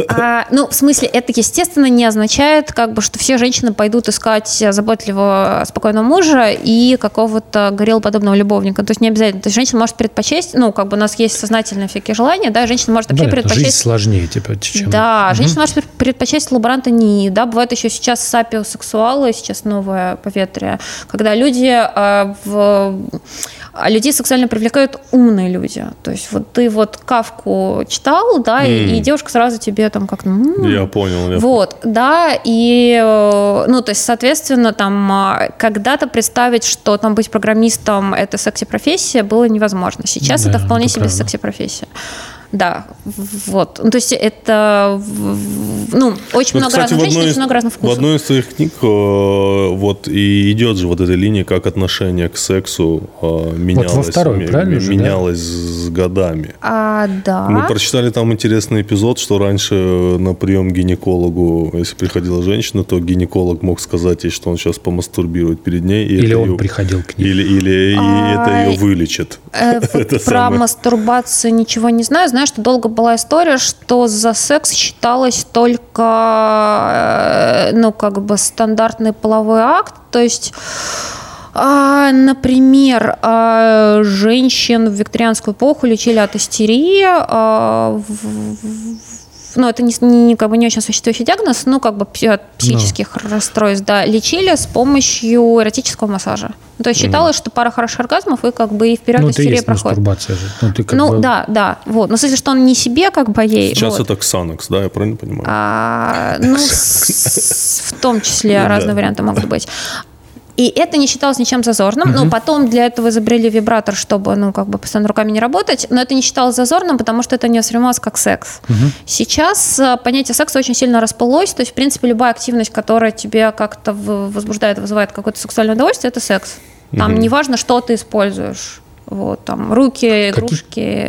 А, ну, в смысле, это, естественно, не означает, как бы, что все женщины пойдут искать заботливого, спокойного мужа и какого-то гориллоподобного любовника. То есть не обязательно. То есть женщина может предпочесть, ну, как бы у нас есть сознательные всякие желания, да, женщина может вообще Понятно, предпочесть... Жизнь сложнее, типа, чем... Да, угу. Женщина может предпочесть лаборанта НИИ, да, бывает еще сейчас сапиосексуалы, сейчас новое поветрие, когда люди, э, в... людей сексуально привлекают умные люди, то есть вот ты вот Кавку читал, да, mm. и, и девушка сразу тебе там как-то... М-м". Я понял, я Вот, понял. Да, и, ну, то есть, соответственно, там, когда-то представить, что там быть программистом – это секси-профессия, было невозможно. Сейчас да, это вполне это себе правда. Секси-профессия. Да, вот. Ну, то есть это, ну, очень Но, много кстати, разных женщин, из, очень много разных вкусов. В одной из своих книг вот и идет же вот эта линия, как отношение к сексу менялось, вот во второй, м- правильно же, менялось да? с годами. А, да. Мы прочитали там интересный эпизод, что раньше на прием к гинекологу, если приходила женщина, то гинеколог мог сказать ей, что он сейчас помастурбирует перед ней. И или он ее... приходил к ней. Или, или а, это ее вылечит. Э, это про мастурбацию ничего не знаю. Знаю, что долго была история, что за секс считалось только, ну, как бы стандартный половой акт, то есть, например, женщин в викторианскую эпоху лечили от истерии, ну, это не, не, как бы не очень существующий диагноз, но как бы от психических да. расстройств, да, лечили с помощью эротического массажа. Ну, то есть считалось, mm. что пара хороших оргазмов и как бы и вперед ну, истерия проходит. Ну, это есть мастурбация же. Ну, ты как ну бы... да, да. Вот. Но в смысле, что он не себе как бы ей... Сейчас вот. Это ксанокс, да, я правильно понимаю? А, ну, в том числе разные варианты могут быть. И это не считалось ничем зазорным. Mm-hmm. Ну, потом для этого изобрели вибратор, чтобы, ну, как бы постоянно руками не работать. Но это не считалось зазорным, потому что это не воспринималось как секс. Mm-hmm. Сейчас понятие секса очень сильно расплылось. То есть, в принципе, любая активность, которая тебя как-то возбуждает, вызывает какое-то сексуальное удовольствие, это секс. Там mm-hmm. неважно, что ты используешь. Вот, там, руки, игрушки.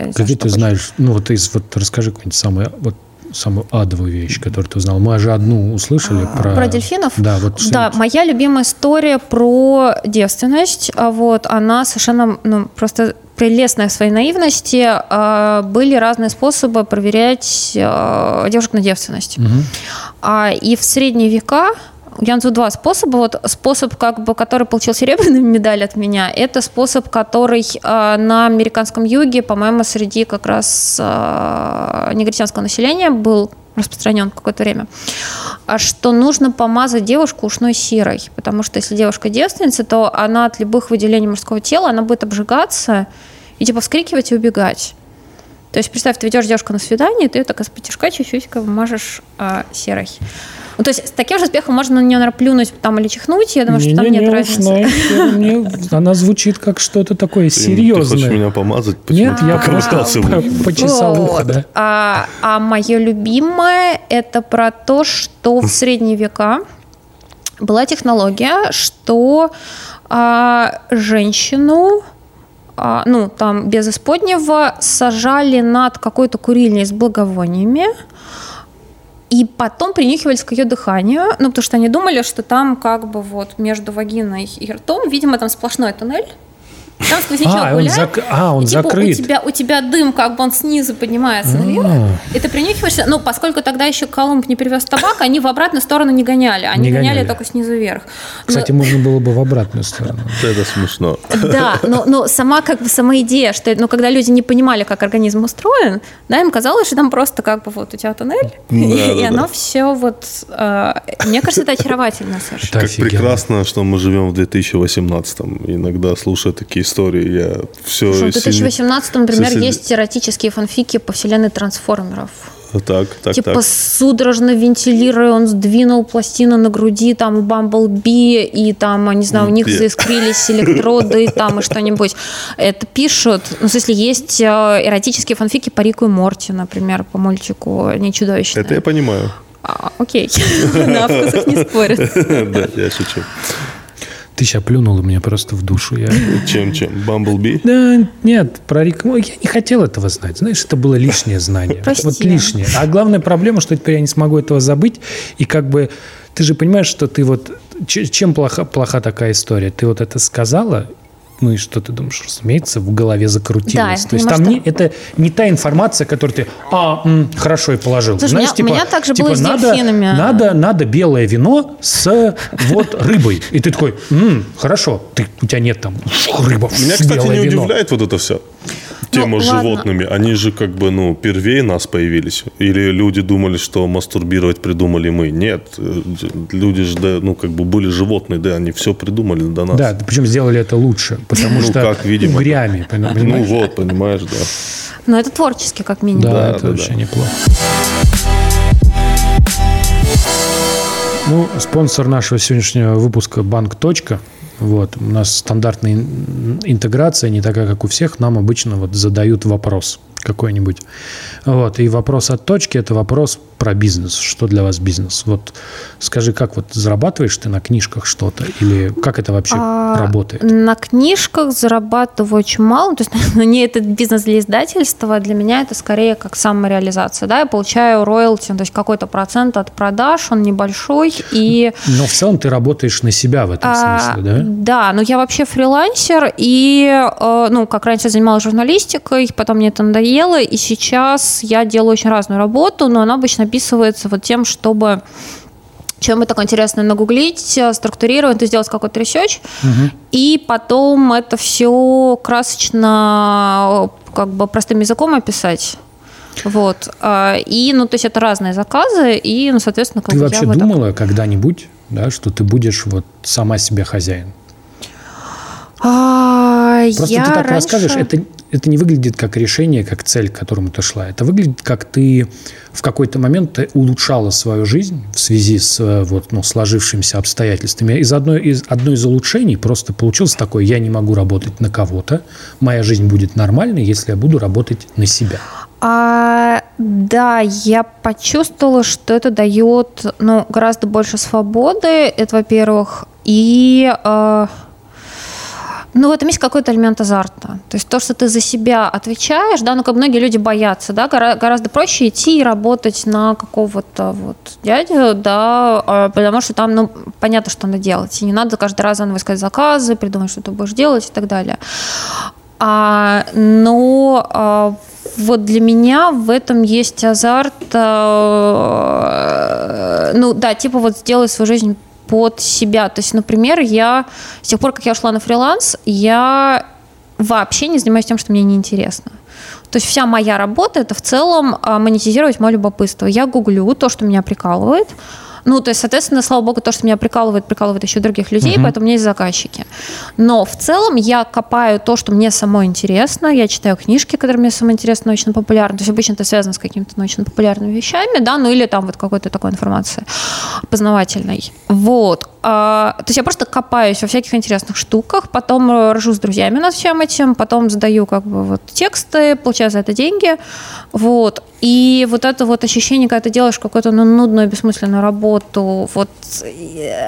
Какие, какие ты знаешь? Ну, вот, из, вот расскажи какую-нибудь самую, вот, самую адовую вещь, которую ты узнал. Мы же одну услышали а, про... Про дельфинов? Да, вот. Да, моя любимая история про девственность. Вот, она совершенно, ну, просто... прелестная в своей наивности, были разные способы проверять девушек на девственность. Mm-hmm. И в средние века я назову два способа. Вот способ, как бы, который получил серебряную медаль от меня, это способ, который на американском юге, по-моему, среди как раз негритянского населения был распространен какое-то время, что нужно помазать девушку ушной серой, потому что если девушка девственница, то она от любых выделений мужского тела, она будет обжигаться и типа вскрикивать и убегать. То есть представь, ты ведешь девушку на свидание, ты ее так из-под чуть-чуть мажешь а, серой. Ну, то есть с таким же успехом можно на нее, наверное, плюнуть там, или чихнуть, я думаю, не, что там не, нет не разницы. Она звучит как что-то такое серьезное. Ты хочешь меня помазать? Нет, я почесал ухо, да. А мое любимое – это про то, что в средние века была технология, что женщину... ну, там, без исподнего, сажали над какой-то курильней с благовониями, и потом принюхивались к ее дыханию, ну, потому что они думали, что там как бы вот между вагиной и ртом, видимо, там сплошной туннель, там сквознячок а, гуляет, он зак... а, он и, типа, закрыт. У тебя, у тебя дым, как бы он снизу поднимается наверх, и ты принюхиваешься, ну, поскольку тогда еще Колумб не привез табак, они в обратную сторону не гоняли, они не гоняли. гоняли только снизу вверх. Кстати, но... можно было бы в обратную сторону. Это смешно. Да, но, но сама, как бы, сама идея, что, ну, когда люди не понимали, как организм устроен, да, им казалось, что там просто, как бы, вот у тебя тоннель, да, и, да, и оно да. все вот, э, мне кажется, это очаровательно совершенно. Как офигенно. Прекрасно, что мы живем в две тысячи восемнадцатом, иногда слушая такие истории, я все... В две тысячи восемнадцатом, например, сосед... есть эротические фанфики по вселенной Трансформеров. Так, так, типа так. Судорожно вентилируя, он сдвинул пластину на груди, там, Бамблби, и там, не знаю, у них Где? заискрились электроды, там, и что-нибудь. Это пишут. Ну, в смысле, есть эротические фанфики по Рику и Морти, например, по мультику «Не чудовищные». Это я понимаю. А, окей. На вкусах не спорят. Да, я шучу. Ты сейчас плюнула меня просто в душу. Я... Чем-чем? Бамблби? Да, нет, про Рик... Я не хотел этого знать. Знаешь, это было лишнее знание. Прости. Вот лишнее. А главная проблема, что теперь я не смогу этого забыть. И как бы... Ты же понимаешь, что ты вот... Чем плоха, плоха такая история? Ты вот это сказала... Ну и что ты думаешь? Разумеется, в голове закрутилось. Да, то есть там не, это не та информация, которую ты а, м, хорошо и положил. Слушай, знаешь, меня, типа, меня так же типа было с дельфинами. Надо, надо, надо белое вино с вот рыбой. И ты такой, м, хорошо, ты, у тебя нет там рыба. Меня, кстати, не вино. удивляет вот это все. Тема ну, с животными. Ладно. Они же как бы, ну, первее нас появились. Или люди думали, что мастурбировать придумали мы. Нет. Люди же, да, ну, как бы были животные, да, они все придумали до нас. Да, причем сделали это лучше. Потому ну, что как, видимо, угрями. Понимаешь? Ну, вот, понимаешь, да. Но это творчески, как минимум. Да, да это да, вообще да. неплохо. Ну, спонсор нашего сегодняшнего выпуска «Банк. Точка». Вот. У нас стандартная интеграция, не такая, как у всех. Нам обычно вот задают вопрос какой-нибудь. Вот. И вопрос от точки – это вопрос про бизнес. Что для вас бизнес? Вот скажи, как вот зарабатываешь ты на книжках что-то? Или как это вообще а, работает? На книжках зарабатываю очень мало. То есть, ну, не этот бизнес для издательства. Для меня это скорее как самореализация. Да? Я получаю роялти, то есть какой-то процент от продаж, он небольшой. И... Но в целом ты работаешь на себя в этом а, смысле, да? Да, но я вообще фрилансер, и, ну, как раньше занималась журналистикой, потом мне это надоело, и сейчас я делаю очень разную работу, но она обычно описывается вот тем, чтобы что-нибудь такое интересное нагуглить, структурировать, сделать какой-то ресерч, угу. и потом это все красочно, как бы простым языком описать. Вот. И, ну, то есть это разные заказы, и, ну, соответственно... Как ты вообще вот думала так... когда-нибудь, да, что ты будешь вот сама себе хозяин? А, Просто я ты так раньше... расскажешь, это, это не выглядит как решение, как цель, к которому ты шла. Это выглядит, как ты в какой-то момент ты улучшала свою жизнь в связи с вот, ну, сложившимися обстоятельствами. Из одной из, одной из улучшений просто получилось такое: я не могу работать на кого-то, моя жизнь будет нормальной, если я буду работать на себя. А, да, я почувствовала, что это дает, ну, гораздо больше свободы, это, во-первых, и... А... Ну, в этом есть какой-то элемент азарта. То есть то, что ты за себя отвечаешь, да, ну, как многие люди боятся, да, гора- гораздо проще идти и работать на какого-то вот дядю, да, потому что там, ну, понятно, что надо делать, и не надо каждый раз заново искать заказы, придумать, что ты будешь делать и так далее. А, но а, вот для меня в этом есть азарт, а, ну, да, типа вот сделай свою жизнь под себя. То есть, например, я с тех пор, как я ушла на фриланс, я вообще не занимаюсь тем, что мне неинтересно. То есть вся моя работа – это в целом монетизировать мое любопытство. Я гуглю то, что меня прикалывает. Ну, то есть, соответственно, слава богу, то, что меня прикалывает, прикалывает еще других людей, uh-huh. поэтому у меня есть заказчики. Но в целом я копаю то, что мне самой интересно, я читаю книжки, которые мне самой интересны, научно-популярные, то есть обычно это связано с какими-то научно-популярными вещами, да, ну или там вот какой-то такой информацией познавательной. Вот. То есть я просто копаюсь во всяких интересных штуках, потом ржу с друзьями над всем этим, потом задаю как бы вот тексты, получаю за это деньги, вот. И вот это вот ощущение, когда ты делаешь какую-то, ну, нудную, бессмысленную работу, вот,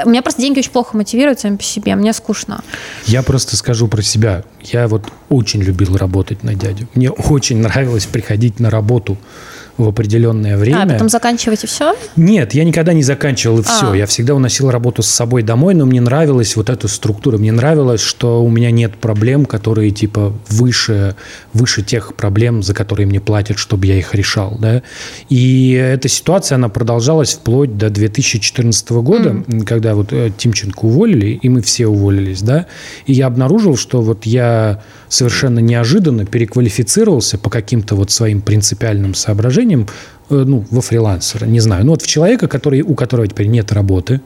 у меня просто деньги очень плохо мотивируют сами по себе, мне скучно. Я просто скажу про себя. Я вот очень любил работать на дядю. Мне очень нравилось приходить на работу в определенное время. А потом заканчивать и все? Нет, я никогда не заканчивал и все. А. Я всегда уносил работу с собой домой, но мне нравилась вот эта структура. Мне нравилось, что у меня нет проблем, которые типа выше, выше тех проблем, за которые мне платят, чтобы я их решал. Да? И эта ситуация, она продолжалась вплоть до две тысячи четырнадцатого года, mm. когда вот Тимченко уволили, и мы все уволились. Да? И я обнаружил, что вот я совершенно неожиданно переквалифицировался по каким-то вот своим принципиальным соображениям, ну, во фрилансера, не знаю. Ну, вот в человека, который, у которого теперь нет работы,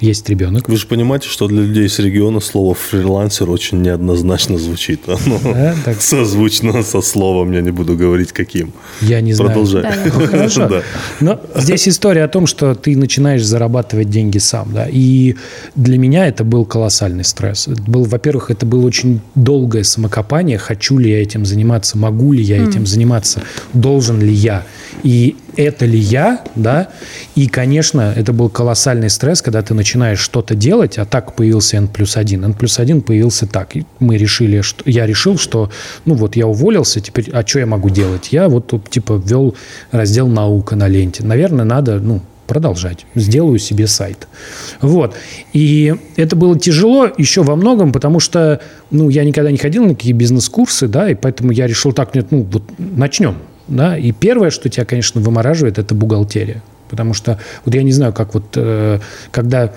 есть ребенок. Вы же понимаете, что для людей с региона слово «фрилансер» очень неоднозначно звучит. Оно да, так... созвучно со словом, я не буду говорить каким. Я не знаю. Продолжай. Хорошо. Да. Но здесь история о том, что ты начинаешь зарабатывать деньги сам. Да? И для меня это был колоссальный стресс. Это был, во-первых, это было очень долгое самокопание. Хочу ли я этим заниматься? Могу ли я этим заниматься? Должен ли я? И это ли я, да? И, конечно, это был колоссальный стресс, когда ты начинаешь что-то делать, а так появился N плюс один. N плюс один появился так. И мы решили, что, я решил, что, ну вот я уволился, теперь, а что я могу делать? Я вот, типа, ввел раздел «Наука» на ленте. Наверное, надо, ну, продолжать. Сделаю себе сайт. Вот. И это было тяжело еще во многом, потому что, ну, я никогда не ходил на какие бизнес-курсы, да, и поэтому я решил так, нет, ну, вот начнем. Да? И первое, что тебя, конечно, вымораживает, это бухгалтерия. Потому что вот я не знаю, как вот э, когда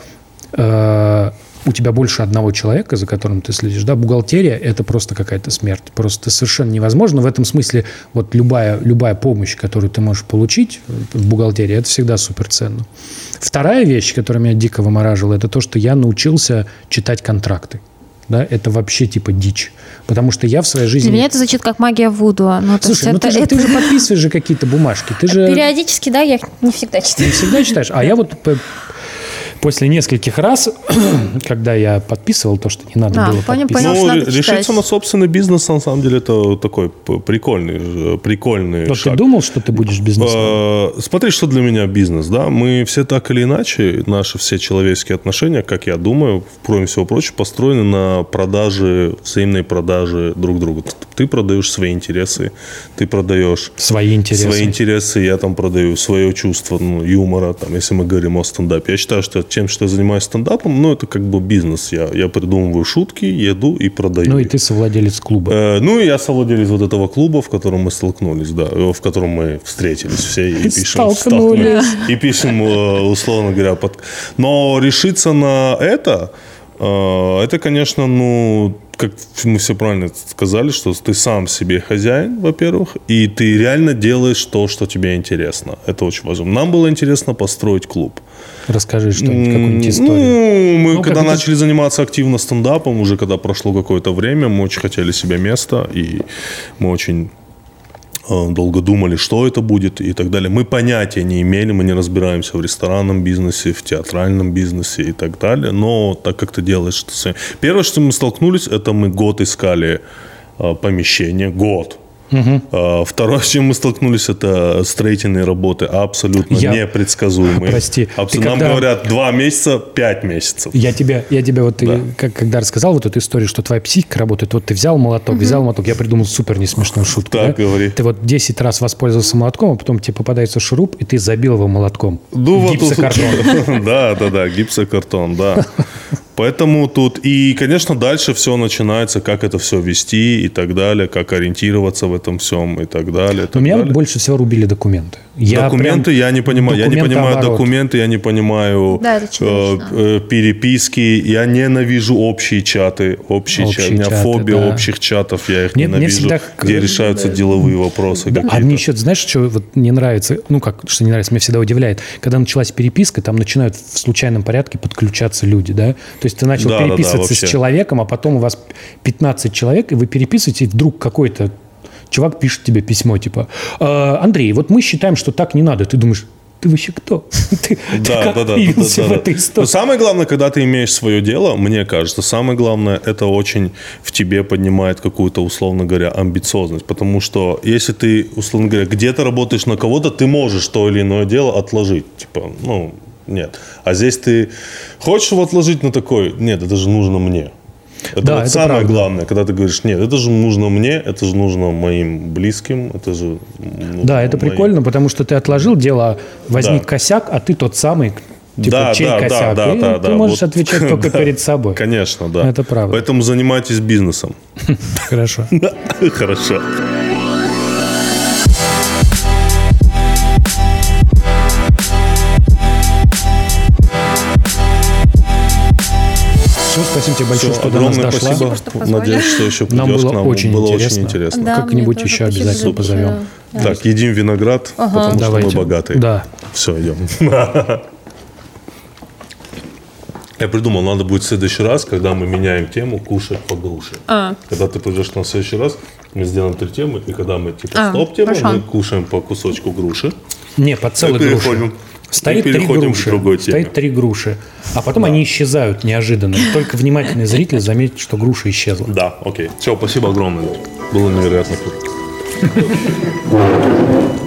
э, у тебя больше одного человека, за которым ты следишь, да, бухгалтерия – это просто какая-то смерть. Просто совершенно невозможно. В этом смысле вот любая, любая помощь, которую ты можешь получить в бухгалтерии, это всегда суперценно. Вторая вещь, которая меня дико вымораживала, это то, что я научился читать контракты. Да, это вообще типа дичь. Потому что я в своей жизни... Для меня это звучит как магия вуду. Ну, слушай, ну это, ты, же, это... ты же подписываешь же какие-то бумажки. Ты же... Периодически, да, я их не всегда читаю. Не всегда читаешь. А я вот после нескольких раз, когда я подписывал то, что не надо а, было понял, подписывать. Понял, ну, надо решить самособственный бизнес, на самом деле, это такой прикольный, прикольный но шаг. Ты думал, что ты будешь бизнесменом? Смотри, что для меня бизнес, да? Мы все так или иначе, наши все человеческие отношения, как я думаю, кроме всего прочего, построены на продаже, взаимной продаже друг другу. Ты продаешь свои интересы, ты продаешь... Свои интересы. Свои интересы, я там продаю свое чувство, ну, юмора, там, если мы говорим о стендапе. Я считаю, что тем, что я занимаюсь стендапом, ну, это как бы бизнес. Я, я придумываю шутки, еду и продаю. Ну, и ты совладелец клуба. Э, ну, и я совладелец вот этого клуба, в котором мы столкнулись, да, в котором мы встретились все и пишем. Столкнулись. И пишем, условно говоря, под... Но решиться на это, это, конечно, ну, как мы все правильно сказали, что ты сам себе хозяин, во-первых, и ты реально делаешь то, что тебе интересно. Это очень важно. Нам было интересно построить клуб. Расскажи что-нибудь, какую-нибудь историю. Ну, мы ну, когда начали это... заниматься активно стендапом, уже когда прошло какое-то время, мы очень хотели себе места, и мы очень... долго думали, что это будет и так далее. Мы понятия не имели, мы не разбираемся в ресторанном бизнесе, в театральном бизнесе и так далее. Но так как ты делаешь... Что... Первое, что мы столкнулись, это мы год искали э, помещение. Год. Угу. Второе, с чем мы столкнулись, это строительные работы абсолютно я... непредсказуемые. Прости. Абсолют... Нам когда... говорят два месяца, пять месяцев. Я тебе, я тебе вот, да. как, когда рассказал вот эту историю, что твоя психика работает, вот ты взял молоток, угу. взял молоток, я придумал супер несмешную шутку. Так, да? говори. Ты вот десять раз воспользовался молотком, а потом тебе попадается шуруп, и ты забил его молотком. Гипсокартон. Да, да, да, гипсокартон, да. Поэтому тут... И, конечно, дальше все начинается, как это все вести и так далее, как ориентироваться в этом всем и так далее. И так меня далее. Больше всего рубили документы. Я документы я не понимаю. Я не понимаю документы, я не понимаю да, э, э, переписки. Я ненавижу общие чаты. Общие общие чаты. У меня чаты, фобия да. общих чатов. Я их мне, ненавижу. Мне всегда... Где решаются да. деловые вопросы да. какие-то. А мне еще, знаешь, что вот не нравится? Ну, как, что не нравится, меня всегда удивляет. Когда началась переписка, там начинают в случайном порядке подключаться люди, да? То есть ты начал да, переписываться да, да, с человеком, а потом у вас пятнадцать человек, и вы переписываете, и вдруг какой-то чувак пишет тебе письмо, типа, э, Андрей, вот мы считаем, что так не надо. Ты думаешь, ты вообще кто? Ты как появился в этой истории? Самое главное, когда ты имеешь свое дело, мне кажется, самое главное, это очень в тебе поднимает какую-то, условно говоря, амбициозность. Потому что если ты, условно говоря, где-то работаешь на кого-то, ты можешь то или иное дело отложить. Типа, ну... Нет. А здесь ты хочешь его отложить на такой, нет, это же нужно мне. Это, да, вот это самое правда. Главное, когда ты говоришь, нет, это же нужно мне, это же нужно моим близким, это же... Да, это моим. Прикольно, потому что ты отложил дело, возник да. косяк, а ты тот самый... Типа, да, чей да, косяк? Да, да, ты да, можешь вот, отвечать только да, перед собой. Конечно, да. Это правда. Поэтому занимайтесь бизнесом. Хорошо. Хорошо. Спасибо тебе большое, все, что до нас дошла. Спасибо, что надеюсь, что еще придешь нам было к нам. Очень было интересно. Очень интересно. Да, как-нибудь еще обязательно позовем. Да. Так, едим виноград, ага. потому Давайте. Что мы богатые. Да. Все, идем. Я придумал, надо будет в следующий раз, когда мы меняем тему, кушать по груше. А. Когда ты придешь к нам в следующий раз, мы сделаем три темы, и когда мы типа а, стоп-тему, мы кушаем по кусочку груши. Не, по целой груши. Стоит три груши, стоит три груши, а потом да. они исчезают неожиданно. Только внимательный зритель заметит, что груша исчезла. Да, окей. Все, спасибо огромное. Было невероятно круто.